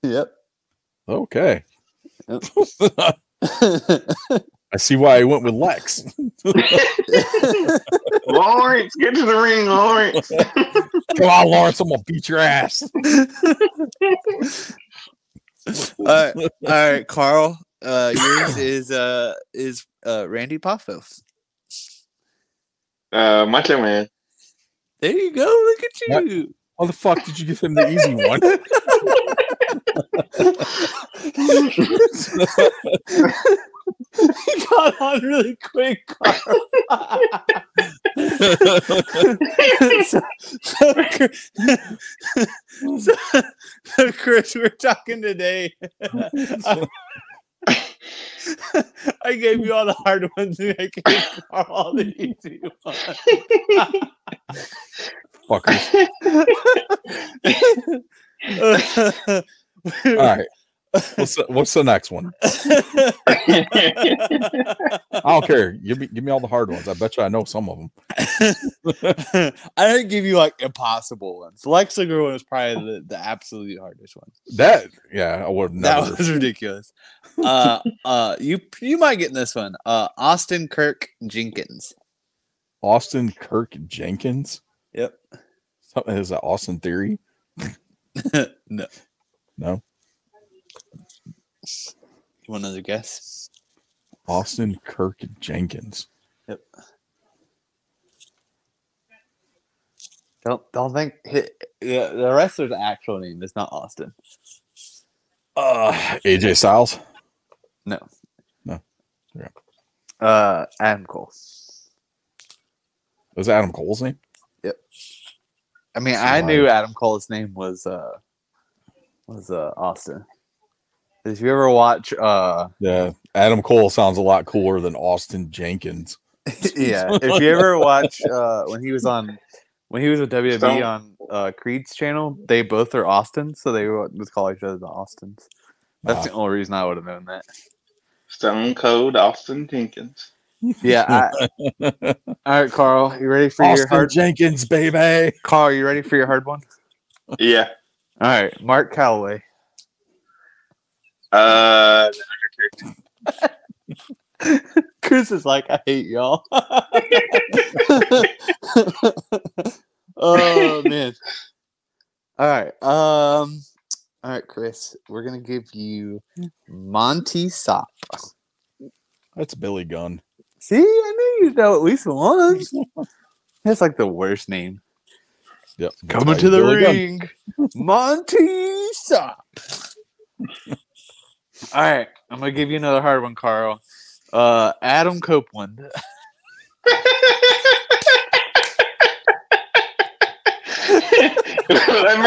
Yep. Okay. Yep. I see why I went with Lex. Lawrence, get to the ring, Lawrence. Come on, Lawrence, I'm going to beat your ass. All right, Carl, yours is Randy Poffo. Macho Man. There you go. Look at you. How the fuck did you give him the easy one? He got on really quick, Carl. So, Chris, we're talking today. I gave you all the hard ones, and I gave Carl all the easy ones. Fuckers. All right. What's the next one? I don't care. Give me all the hard ones. I bet you I know some of them. I didn't give you like impossible ones. Lex Luger one was probably the absolute hardest one. I would never. That was ridiculous. You might get in this one. Austin Kirk Jenkins. Austin Kirk Jenkins. Yep. Something is that Austin Theory? No. You want another guess? Austin Kirk Jenkins. Yep. Don't think the wrestler's actual name is not Austin. AJ Styles. No. Yeah. Adam Cole. Was Adam Cole's name? Yep. I mean, I knew Adam Cole's name was Austin. Did you ever watch Adam Cole sounds a lot cooler than Austin Jenkins. Yeah. If you ever watch when he was with WWE on Creed's channel, they both are Austin, so they would call each other the Austins. That's the only reason I would have known that. Stone Cold Austin Jenkins. Yeah. All right, Carl, you ready for your hard Jenkins, baby? Carl, you ready for your hard one? Yeah. All right, Mark Calloway. The Undertaker. Chris is like, I hate y'all. Oh man! All right, Chris. We're gonna give you Monty Sop. That's Billy Gunn. See, I knew you'd know at least one. That's like the worst name. Yep. Coming to the ring, Monty Sop. All right, I'm gonna give you another hard one, Carl. Adam Copeland. let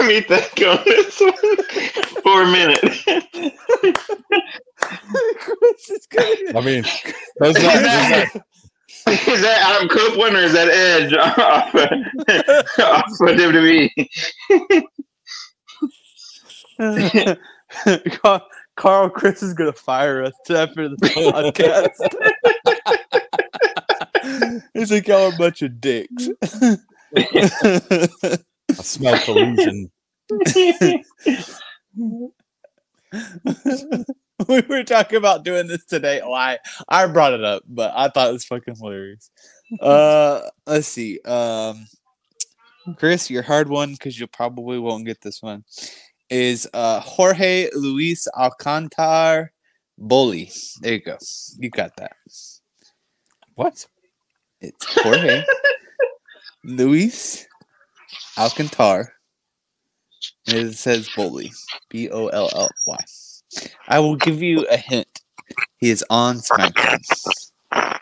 me think on this one for a minute. Chris I mean, that's not. Is that Adam Copeland or is that Edge off of WWE? Carl Chris is going to fire us after the podcast. He's like, y'all are a bunch of dicks. I smell collusion. We were talking about doing this today. Oh, I brought it up, but I thought it was fucking hilarious. Let's see. Chris, your hard one, because you probably won't get this one, is Jorge Luis Alcantar Bully. There you go. You got that. What? It's Jorge Luis Alcantar. And it says Bully. B-O-L-L-Y. I will give you a hint. He is on SmackDown.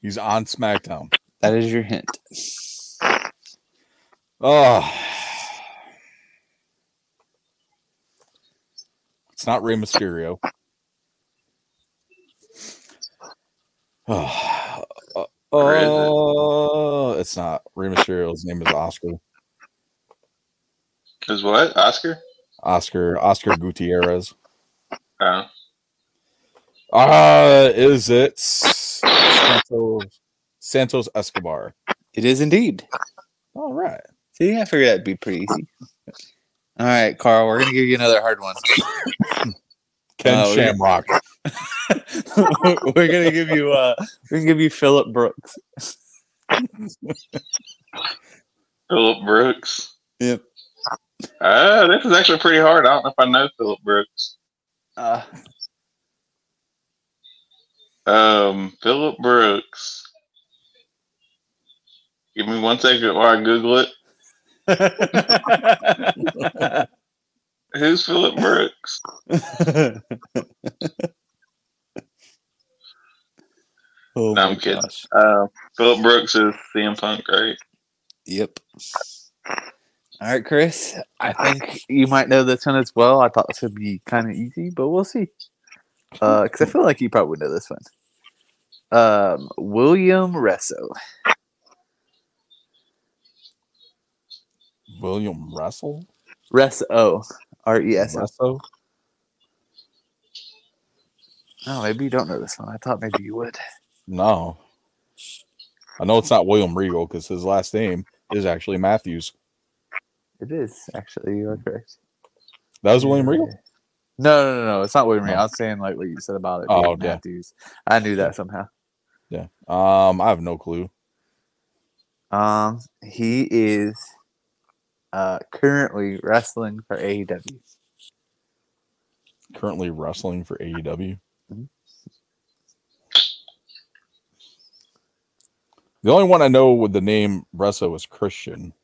He's on SmackDown. That is your hint. Oh. It's not Rey Mysterio. Oh. It's not. Rey Mysterio's name is Oscar. Is what? Oscar? Oscar Gutierrez. Oh. Is it Santos Escobar? It is indeed. All right. See, I figured that'd be pretty easy. All right, Carl, we're gonna give you another hard one. Ken Shamrock. We're gonna give you. We're gonna give you Phillip Brooks. Phillip Brooks. Yep. This is actually pretty hard. I don't know if I know Phillip Brooks. Phillip Brooks. Give me 1 second while I Google it. Who's Phillip Brooks? Oh, no, I'm kidding. Phillip Brooks is CM Punk, right? Yep. All right, Chris, I think you might know this one as well. I thought this would be kind of easy, but we'll see. Because I feel like you probably know this one. William Russell. William Russell? Russo. R-E-S-O. Russo? Oh, maybe you don't know this one. I thought maybe you would. No. I know it's not William Regal because his last name is actually Matthews. It is, actually. You are correct. That was William Regal? No. It's not William Regal. I was saying like what you said about it. Oh, yeah. Matthews. I knew that somehow. Yeah. I have no clue. He is currently wrestling for AEW. Currently wrestling for AEW? Mm-hmm. The only one I know with the name Russo is Christian.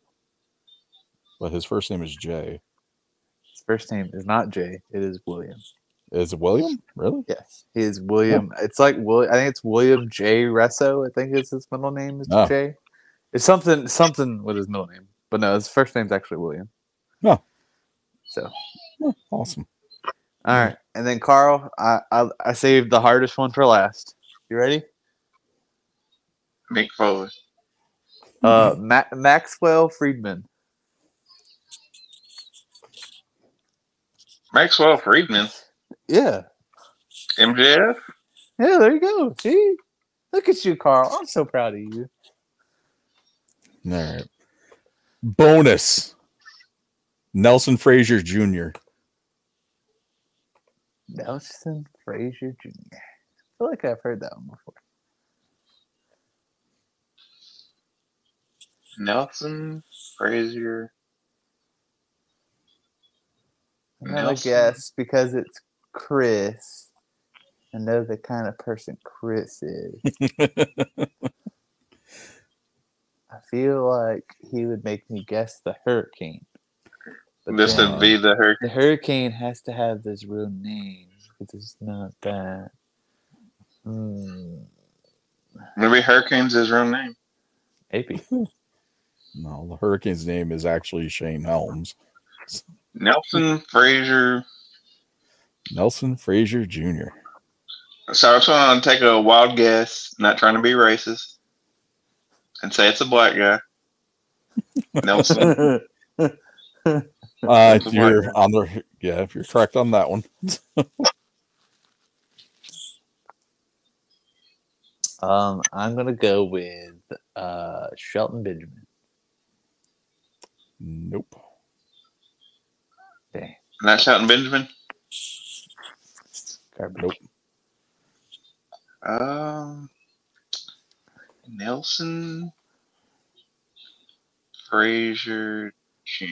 But his first name is Jay. His first name is not Jay. It is William. Is it William? Really? Yes. He is William. Oh. It's like William. I think it's William J. Russo. I think is his middle name is Jay. It's something with his middle name. But no, his first name's actually William. No. So. Oh, awesome. All right. And then Carl, I saved the hardest one for last. You ready? Mick Foley. Maxwell Friedman. Maxwell Friedman. Yeah. MJF? Yeah, there you go. See? Look at you, Carl. I'm so proud of you. All right. Bonus. Nelson Frazier Jr. Nelson Frazier Jr. I feel like I've heard that one before. Nelson Frazier I'm going to guess because it's Chris. I know the kind of person Chris is. I feel like he would make me guess the Hurricane. But this would be the Hurricane. The Hurricane has to have this real name because it's not that. Maybe Hurricane's his real name. AP. No, the Hurricane's name is actually Shane Helms. Nelson Frazier Jr. So I just want to take a wild guess, not trying to be racist, and say it's a black guy. Nelson. If you're correct on that one. I'm gonna go with Shelton Benjamin. Nope. Okay. Not Shelton Benjamin. Garbage. Nope. Nelson Frazier Jr.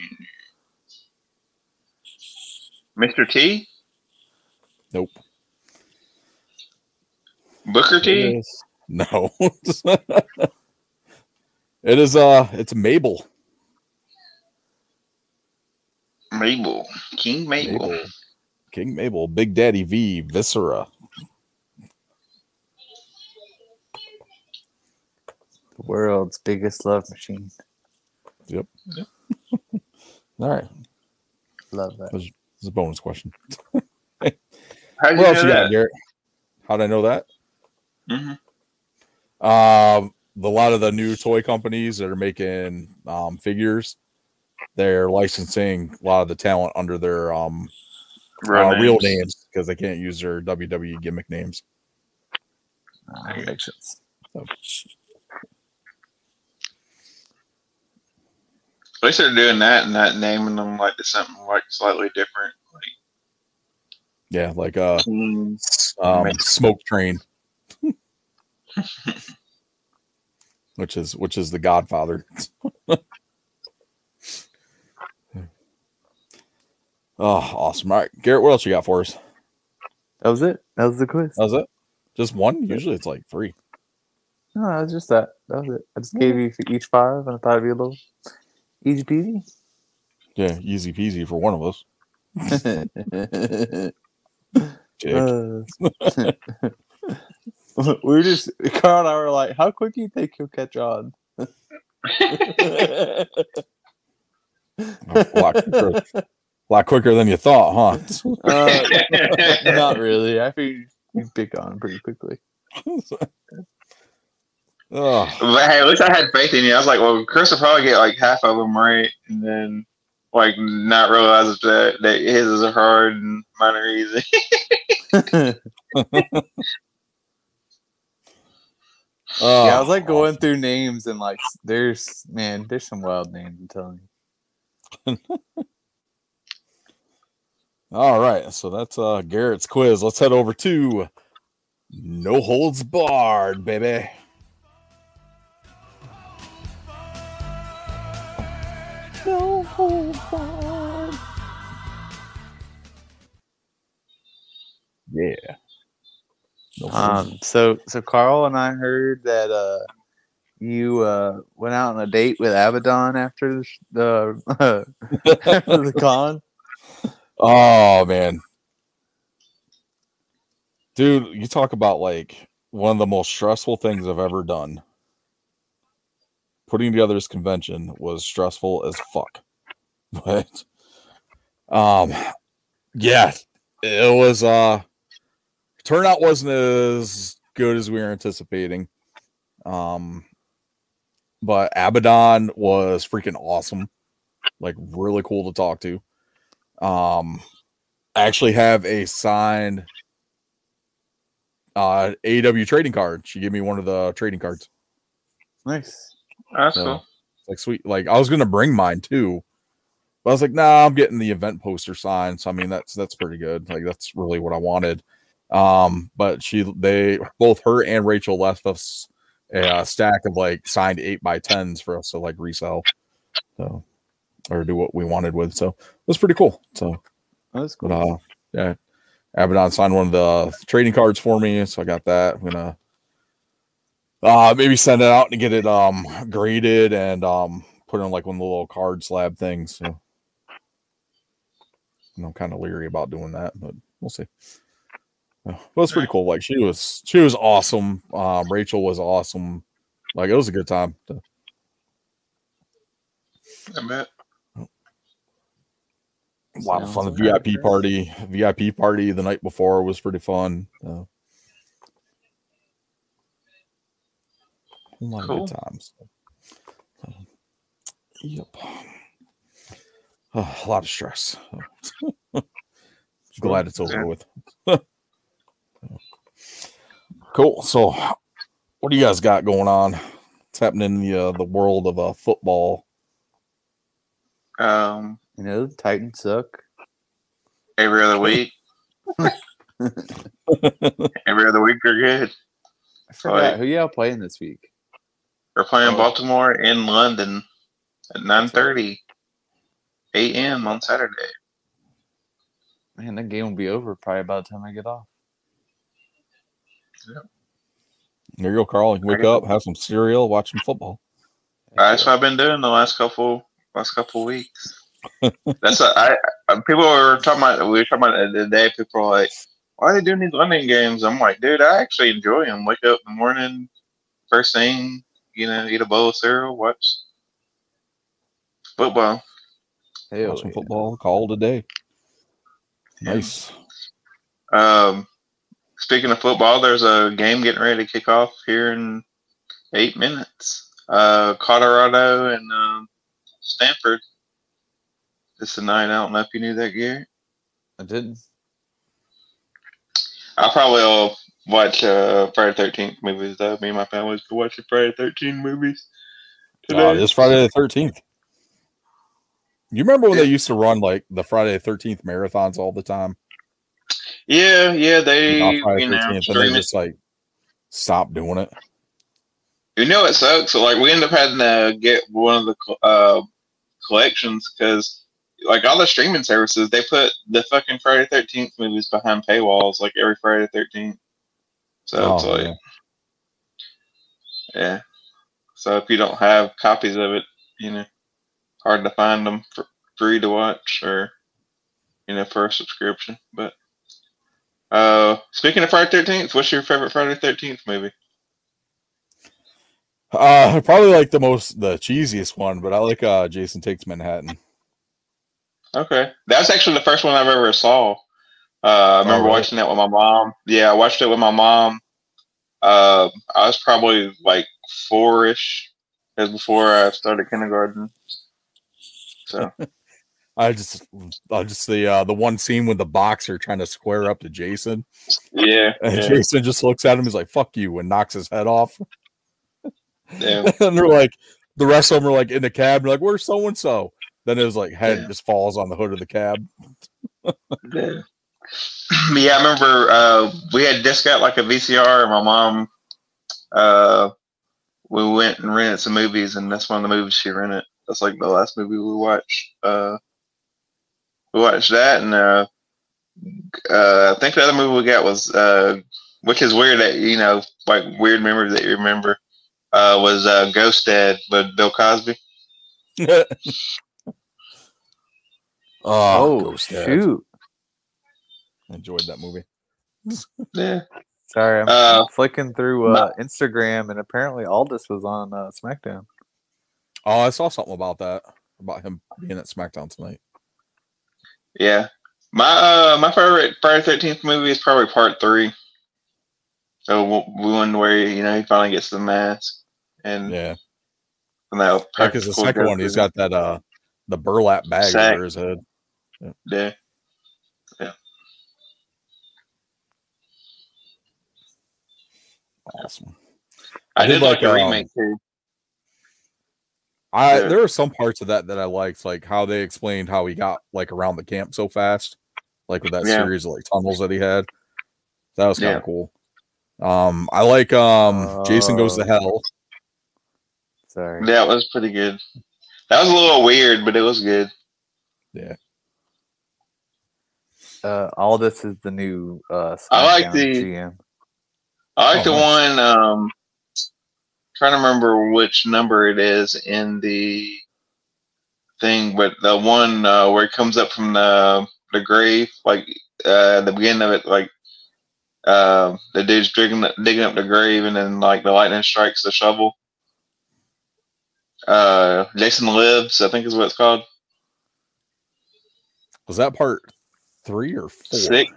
Mr. T? Nope. Booker T? No. It's Mabel. Mabel. King Mabel. King Mabel. Big Daddy V. Viscera. The world's biggest love machine. Yep. All right. Love that. It's a bonus question. How did you know that? How did I know that? Mm-hmm. A lot of the new toy companies that are making figures, they're licensing a lot of the talent under their real names because they can't use their WWE gimmick names. That makes sense. So. At least they're doing that and not naming them like something like slightly different. Smoke Train, which is the Godfather. Awesome! All right, Garrett, what else you got for us? That was it. That was the quiz. That was it. Just one. Usually it's like three. No, it was just that. That was it. I just gave you each five, and I thought it'd be a little. Easy peasy? Yeah, easy peasy for one of us. Carl and I were like, how quick do you think he'll catch on? A lot quicker than you thought, huh? Not really. I figured you'd pick on pretty quickly. But hey, at least I had faith in you. I was like, well, Chris will probably get like half of them right, and then like not realize that his is hard and mine are easy. I was like going through names and like there's some wild names, I'm telling you. All right, so that's Garrett's quiz. Let's head over to No Holds Barred, baby. No holds barred. Yeah. No so Carl and I heard that you went out on a date with Abaddon after after the con. Oh man, dude, you talk about like one of the most stressful things I've ever done. Putting together this convention was stressful as fuck. But, it was, turnout wasn't as good as we were anticipating. But Abaddon was freaking awesome. Like, really cool to talk to. I actually have a signed AEW trading card. She gave me one of the trading cards. Nice. That's cool. Like sweet. Like I was gonna bring mine too, but I was like, nah, I'm getting the event poster signed. So I mean, that's pretty good. Like that's really what I wanted. But her and Rachel left us a stack of like signed 8x10s for us to like resell, so or do what we wanted with. So it was pretty cool. So that's cool. But, Abaddon signed one of the trading cards for me, so I got that. I'm gonna. Maybe send it out and get it graded and put on like one of the little card slab things. So and I'm kind of leery about doing that, but we'll see. Well, it's pretty cool. Like she was awesome. Rachel was awesome. Like it was a good time. I bet. A lot of fun. The VIP party the night before was pretty fun. A lot cool. of good times. Yep. Oh, a lot of stress. Glad it's over with. Cool. So, what do you guys got going on? What's happening in the world of football? You know, Titans suck. Every other week. Every other week they're good. I forgot. Who y'all playing this week? We're playing Baltimore in London at 9:30 a.m. on Saturday. Man, that game will be over probably by the time I get off. Yep. There you go, Carl. You can wake up, have some cereal, watch some football. That's what I've been doing the last couple weeks. That's what people were talking about. We were talking about it today. People are like, "Why are they doing these London games?" I'm like, "Dude, I actually enjoy them. Wake up in the morning, first thing, you know, eat a bowl of cereal, watch football, watch some football, call today." Nice. Speaking of football, there's a game getting ready to kick off here in 8 minutes. Colorado and Stanford. It's tonight. I don't know if you knew that, Garrett. I didn't. I probably will watch Friday the 13th movies, though. Me and my family will watch the Friday the 13th movies today. This Friday the 13th. You remember when they used to run like the Friday the 13th marathons all the time? Yeah, they, and they just like stopped doing it. You know, it sucks. So, like, we end up having to get one of the collections because, like, all the streaming services, they put the fucking Friday the 13th movies behind paywalls, like, every Friday the 13th. So it's like, yeah. So if you don't have copies of it, you know, hard to find them for free to watch or, you know, for a subscription, but. Speaking of Friday the 13th, what's your favorite Friday the 13th movie? Probably like the cheesiest one, but I like Jason Takes Manhattan. Okay. That's actually the first one I've ever saw. I remember watching that with my mom. Yeah, I watched it with my mom. I was probably like 4-ish. That was before I started kindergarten. So I just the one scene with the boxer trying to square up to Jason. Yeah. And Jason just looks at him. He's like, fuck you, and knocks his head off. Yeah. And they're like, the rest of them are like in the cab. They're like, where's so-and-so? Then his like head just falls on the hood of the cab. Yeah, I remember we had just got like a VCR, and my mom, we went and rented some movies, and that's one of the movies she rented. That's like the last movie we watched. We watched that, and I think the other movie we got was, which is weird that, you know, like weird memories that you remember, was Ghost Dad with Bill Cosby. Ghost Dad. Shoot. Enjoyed that movie. Yeah. Sorry, I'm flicking through Instagram, and apparently Aldis was on SmackDown. Oh, I saw something about that, about him being at SmackDown tonight. Yeah, my favorite Friday the 13th movie is probably Part 3. So one where, you know, he finally gets the mask, and and because the second one he's got that the burlap bag over his head. Yeah. Awesome. I did like the remake too. There are some parts of that I liked, like how they explained how he got like around the camp so fast, like with that series of like tunnels that he had. That was kind of cool. I like Jason Goes to Hell. Sorry, that was pretty good. That was a little weird, but it was good. Yeah. All this is the new. I like the GM. I like the one. Trying to remember which number it is in the thing, but the one where it comes up from the grave, like the beginning of it, like the dude's digging up the grave, and then like the lightning strikes the shovel. Jason Lives, I think is what it's called. Was that part 3 or 4? 6.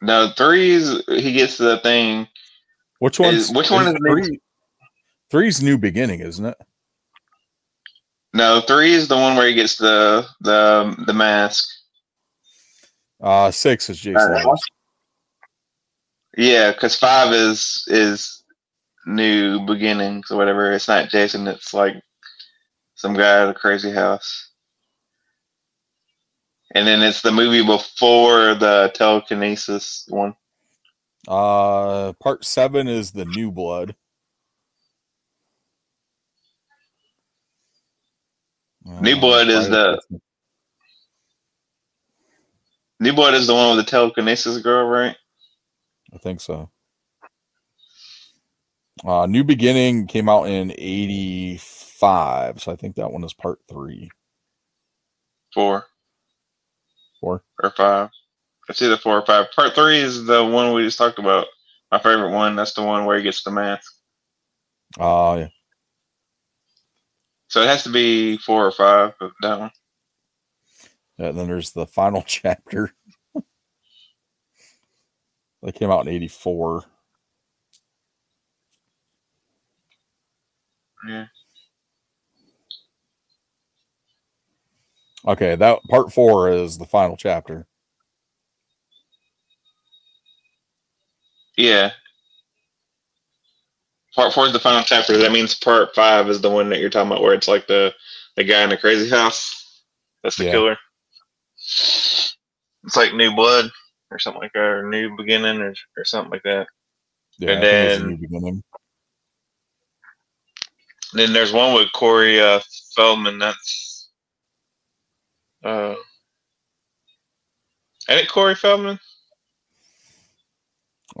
No, 3 is he gets the thing. Which one is three? Three's New Beginning, isn't it? No, three is the one where he gets the mask. Six is Jason. Yeah, because five is New Beginnings or whatever. It's not Jason. It's like some guy at a crazy house. And then it's the movie before the telekinesis one. Part seven is the New Blood. New Blood is the one with the telekinesis girl, right? I think so. New Beginning came out in 85, so I think that one is part three. Four? Or five. It's either four or five. Part three is the one we just talked about. My favorite one. That's the one where he gets the mask. Oh, yeah. So it has to be four or five of that one. Yeah, and then there's the final chapter. That came out in 84. Yeah. Okay, that part four is the final chapter. Yeah. Part four is the final chapter. That means part five is the one that you're talking about where it's like the guy in the crazy house. That's the killer. It's like New Blood or something like that, or New Beginning or something like that. Yeah, and then there's one with Corey Feldman. That's ain't it Corey Feldman? I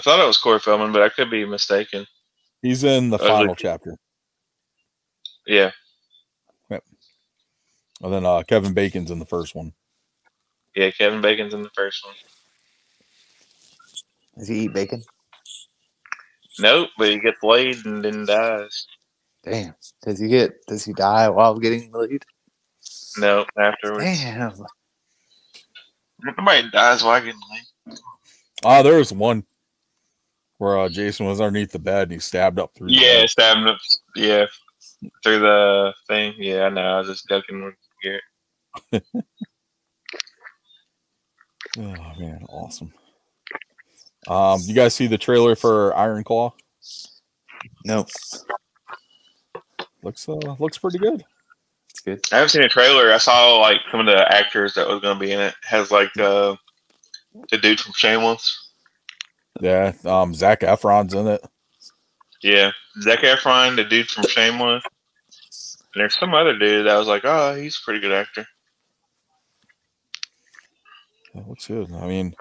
thought it was Corey Feldman, but I could be mistaken. He's in the final chapter. Yeah. Yep. And then Kevin Bacon's in the first one. Yeah, Kevin Bacon's in the first one. Does he eat bacon? Nope, but he gets laid and then dies. Damn. Does he die while getting laid? No, afterwards. Damn. Nobody dies while getting laid. Oh, there was one where Jason was underneath the bed and he stabbed up through. Yeah, stabbed up. Yeah, through the thing. Yeah, I know. I was just ducking with Garrett. Oh man, awesome. You guys see the trailer for Iron Claw? No. Looks pretty good. It's good. I haven't seen a trailer. I saw like some of the actors that was going to be in it. It has like the dude from Shameless. Yeah, Zac Efron's in it. Yeah, Zac Efron, the dude from Shameless. And there's some other dude that I was like, oh, he's a pretty good actor. That looks good. I mean,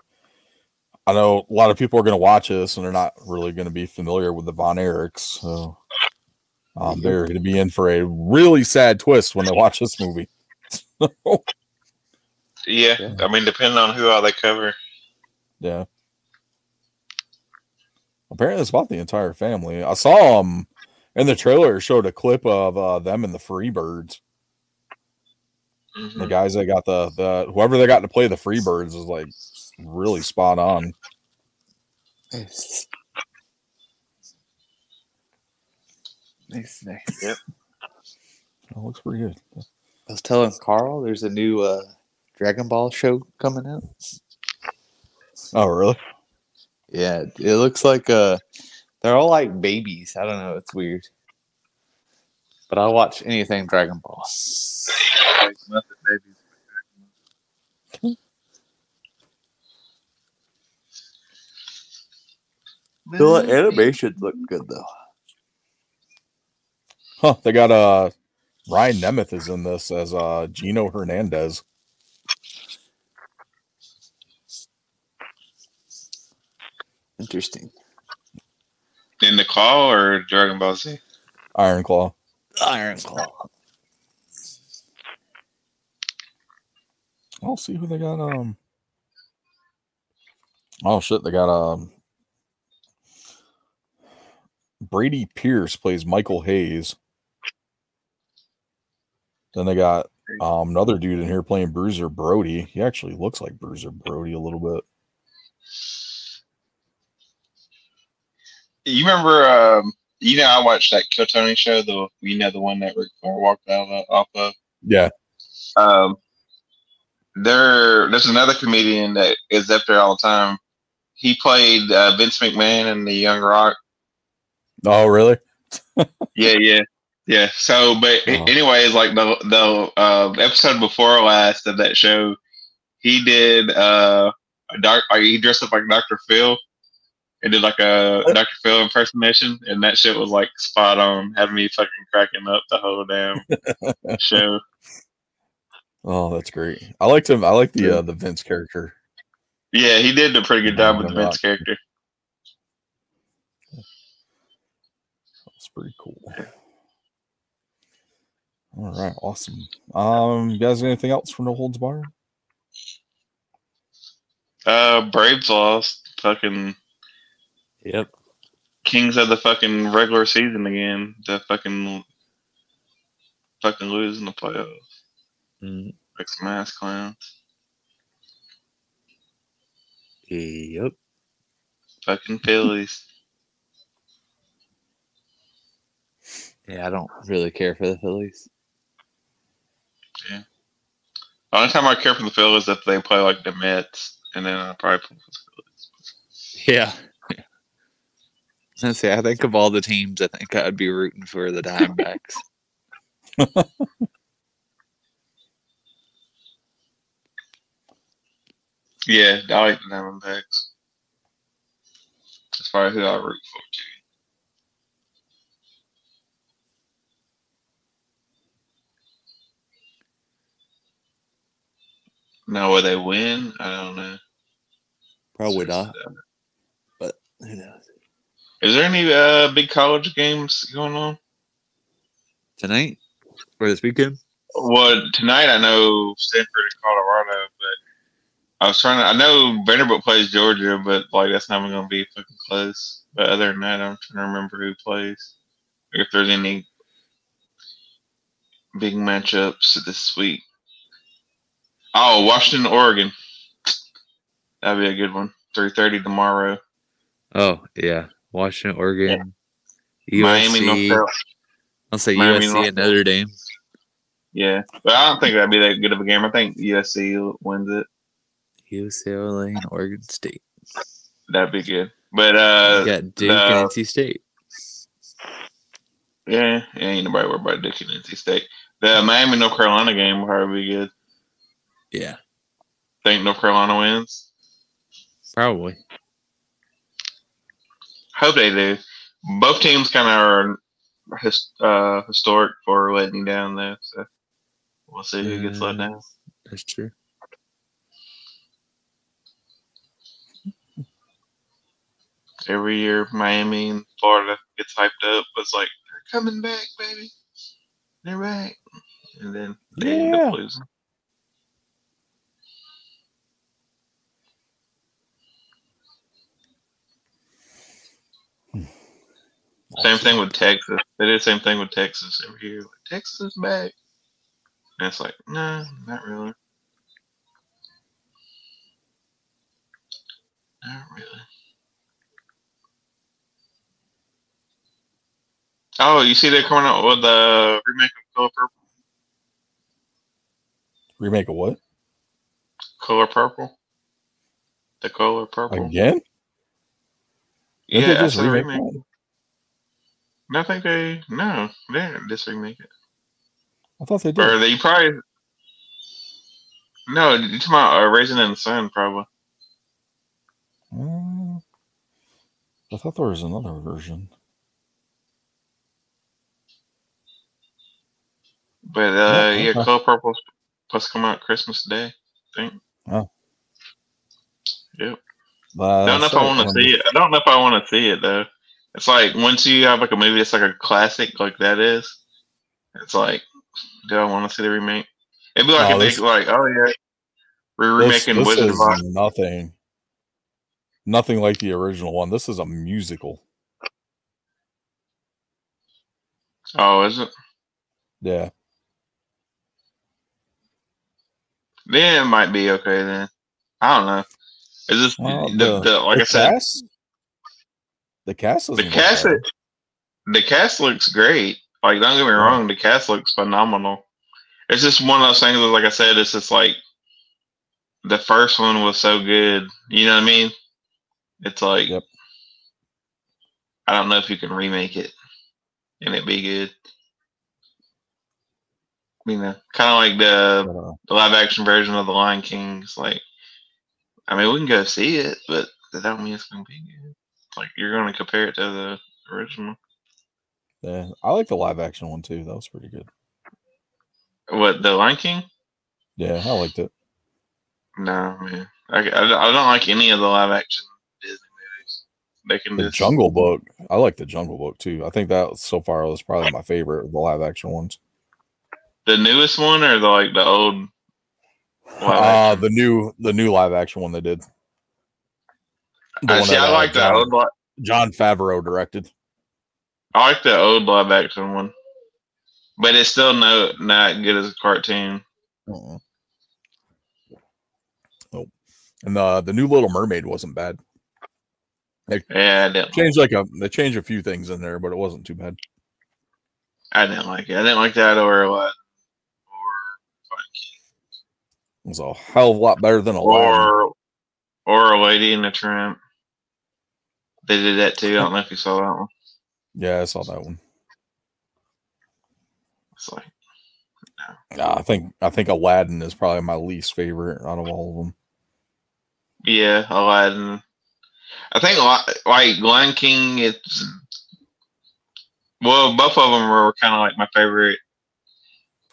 I know a lot of people are going to watch this and they're not really going to be familiar with the Von Erichs. So they're going to be in for a really sad twist when they watch this movie. Yeah, I mean, depending on who all they cover. Yeah. Apparently, it's about the entire family. I saw them in the trailer. Showed a clip of them and the Freebirds. Mm-hmm. The guys that got the whoever they got to play the Freebirds was like really spot on. Nice. Yep, that looks pretty good. I was telling Carl, there's a new Dragon Ball show coming out. Oh, really? Yeah, it looks like they're all like babies. I don't know. It's weird. But I'll watch anything Dragon Ball. The animation looked good, though. Huh, they got Ryan Nemeth is in this as Gino Hernandez. Interesting. In the Claw or Dragon Ball Z? Iron Claw. Iron Claw. I'll see who they got. Oh shit, they got Brady Pierce plays Michael Hayes. Then they got Another dude in here playing Bruiser Brody. He actually looks like Bruiser Brody a little bit. You remember, you know, I watched that Kill Tony show, the one that Ric Flair walked out off of. Yeah. There's another comedian that is up there all the time. He played Vince McMahon in The Young Rock. Oh, really? Yeah. So, but anyways, like the episode before last of that show, he did he dressed up like Dr. Phil and did like a Dr. Phil impersonation, and that shit was like spot on, having me fucking cracking up the whole damn show. Oh, that's great. I liked him. I like the Vince character. Yeah, he did a pretty good job with the Vince character. That's pretty cool. All right, awesome. You guys got anything else from No Holds Barred? Braves lost. Fucking. Yep. Kings of the fucking regular season again. The fucking losing the playoffs. Mm-hmm. Like some ass clowns. Yep. Fucking Phillies. Yeah, I don't really care for the Phillies. Yeah. The only time I care for the Phillies is if they play like the Mets, and then I probably play for the Phillies. Yeah. Let's see, I think of all the teams, I think I'd be rooting for the Diamondbacks. Yeah, I like the Diamondbacks. That's probably who I root for, too. Now, will they win? I don't know. Probably not. But who knows? Is there any big college games going on tonight or this weekend? Well, tonight I know Stanford and Colorado, but I was trying to. I know Vanderbilt plays Georgia, but like that's not going to be fucking close. But other than that, I'm trying to remember who plays. If there's any big matchups this week. Oh, Washington, Oregon. That'd be a good one. 3:30 tomorrow. Oh, yeah. Washington, Oregon. Yeah. USC. Miami, North I'll say Miami, USC North and Notre Dame. Yeah. But I don't think that'd be that good of a game. I think USC wins it. UCLA and Oregon State. That'd be good. But, you got Duke and NC State. Yeah. Ain't nobody worried about Duke and NC State. The Miami, North Carolina game would probably be good. Yeah. Think North Carolina wins? Probably. Hope they do. Both teams kind of are historic for letting down, though. So we'll see who gets let down. That's true. Every year, Miami and Florida gets hyped up. It's like, they're coming back, baby. They're back. And then they end up losing. Same thing with Texas. They did the same thing with Texas every year. Like, Texas is back. And it's like, nah, not really. Not really. Oh, you see they're coming out with the remake of Color Purple? Remake of what? Color Purple. The Color Purple. Again? Yeah, that's a remake. I think they didn't disremake it. I thought they did. Or they probably no. You're talking about Raisin in the Sun, probably. I thought there was another version, but okay. Color Purple's supposed to come out Christmas Day, I think. Oh, yep. Don't know if I want to see it. I don't know if I want to see it though. It's like, once you have like a movie that's like a classic, like that is, it's like, do I want to see the remake? It'd be like, we're remaking Wizard of Oz. Nothing like the original one. This is a musical. Oh, is it? Yeah. then it might be okay then. I don't know. It's just the cast looks great. Like, don't get me wrong, the cast looks phenomenal. It's just one of those things that, like I said, it's just like the first one was so good. You know what I mean? It's like, yep. I don't know if you can remake it and it'd be good. You know, kind of like the live action version of The Lion King. It's like, I mean, we can go see it, but that don't mean it's going to be good. Like, you're going to compare it to the original. Yeah, I like the live action one too. That was pretty good. What, The Lion King? Yeah, I liked it. No, man. I don't like any of the live action Disney movies. Jungle Book. I like The Jungle Book too. I think that so far was probably my favorite of the live action ones. The newest one or the old? The new live action one they did. I like that old one. John Favreau directed. I like the old live action one, but it's still not good as a cartoon. Uh-uh. Oh, and the new Little Mermaid wasn't bad. They changed a few things in there, but it wasn't too bad. I didn't like it. I didn't like that or what. It was a hell of a lot better than or A Lady in the Tramp. They did that too. I don't know if you saw that one. Yeah, I saw that one. It's like, no. I think Aladdin is probably my least favorite out of all of them. Yeah, Aladdin. I think like Lion King. Both of them were kind of like my favorite.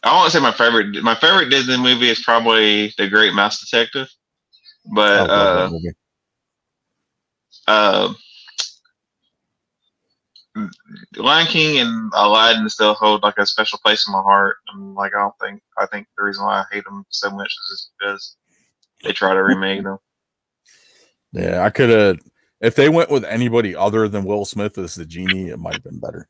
I won't say my favorite. My favorite Disney movie is probably The Great Mouse Detective, but Lion King and Aladdin still hold like a special place in my heart. And like I think the reason why I hate them so much is just because they try to remake them. Yeah, I could have. If they went with anybody other than Will Smith as the genie, it might have been better.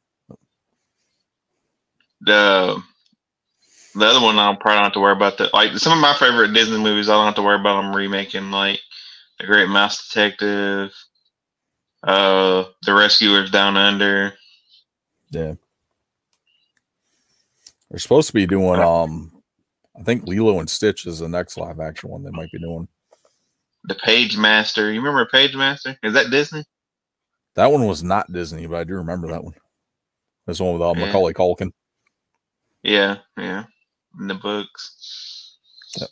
The other one, I probably don't have to worry about that. Like, some of my favorite Disney movies, I don't have to worry about them remaking, like The Great Mouse Detective, The Rescuers Down Under. Yeah. They're supposed to be doing, I think Lilo and Stitch is the next live action one they might be doing. The Page Master. You remember Page Master? Is that Disney? That one was not Disney, but I do remember that one. This one with Macaulay Culkin. Yeah, yeah. In the books. Yep.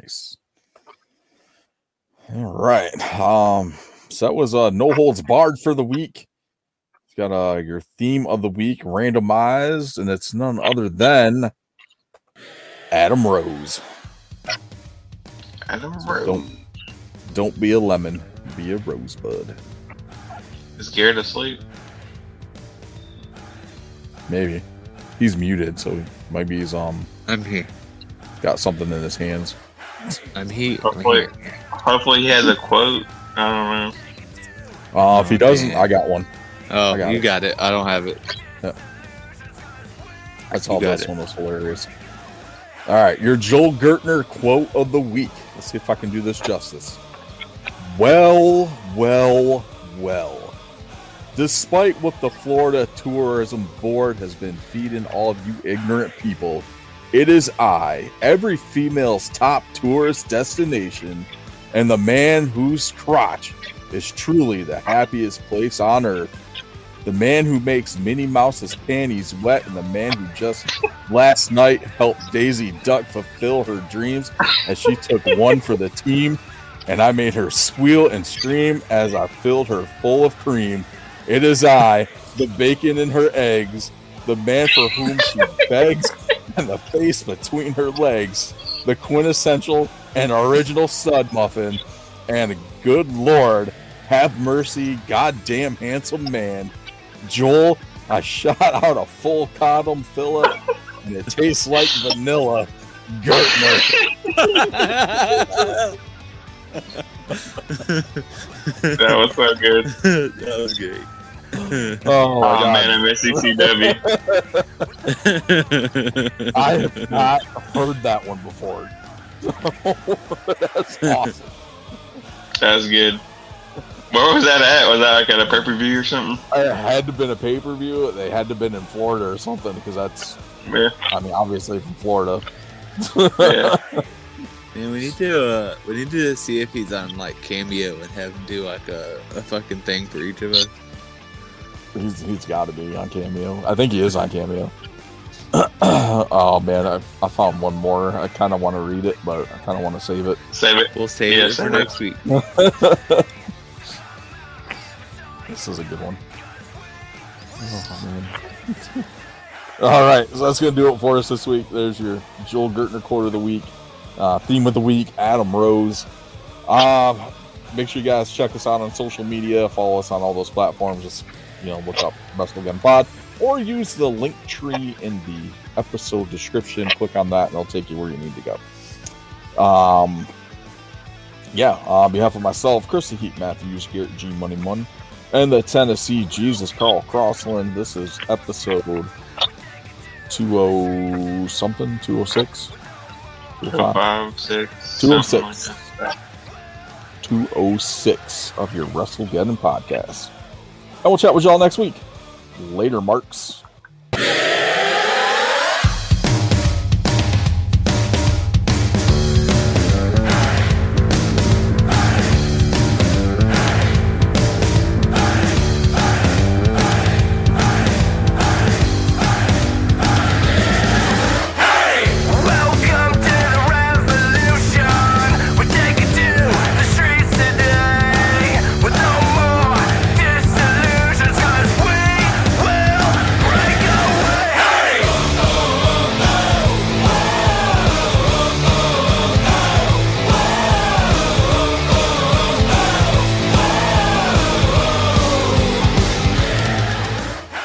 Nice. All right. So that was No Holds Barred for the week. It's got your theme of the week randomized, and it's none other than Adam Rose. Adam Rose. Don't be a lemon, be a rosebud. Is Garrett asleep? Maybe. He's muted, so maybe he's I'm here. Got something in his hands. I'm here. Hopefully he has a quote. I don't know. If he doesn't, I got one. Oh, you got it. I don't have it. Yeah. I thought this one was hilarious. All right, your Joel Gertner quote of the week. Let's see if I can do this justice. Well, well, well. Despite what the Florida Tourism Board has been feeding all of you ignorant people, it is I, every female's top tourist destination, and the man whose crotch is truly the happiest place on earth. The man who makes Minnie Mouse's panties wet, and the man who just last night helped Daisy Duck fulfill her dreams as she took one for the team, and I made her squeal and scream as I filled her full of cream. It is I, the bacon in her eggs, the man for whom she begs, and the face between her legs, the quintessential and original stud muffin, and good Lord, have mercy, goddamn handsome man. Joel, I shot out a full condom filler, and it tastes like vanilla. Gertner. That was so good. That was great. Oh, man, I miss ECW. I have not heard that one before. That's awesome. That's good. Where was that at? Was that like at a pay-per-view or something? It had to have been a pay-per-view. They had to have been in Florida or something, because that's, yeah. I mean, obviously from Florida. Yeah. Man, we need to see if he's on like Cameo and have him do like a fucking thing for each of us. He's got to be on Cameo. I think he is on Cameo. Oh man, I found one more. I kind of want to read it, but I kind of want to save it. Save it. We'll save it for next week. This is a good one. Oh man. All right, so that's gonna do it for us this week. There's your Joel Gertner quote of the week. Theme of the week, Adam Rose. Make sure you guys check us out on social media. Follow us on all those platforms. Just, you know, look up WrestleGeddon Pod, or use the link tree in the episode description. Click on that, and it'll take you where you need to go. On behalf of myself, Chris the Heat Matthews, Garrett G Money Mun, and the Tennessee Jesus Carl Crossland. This is episode 200 something, 206. 206. 206 of your WrestleGeddon podcast. And we'll chat with y'all next week. Later, Marks.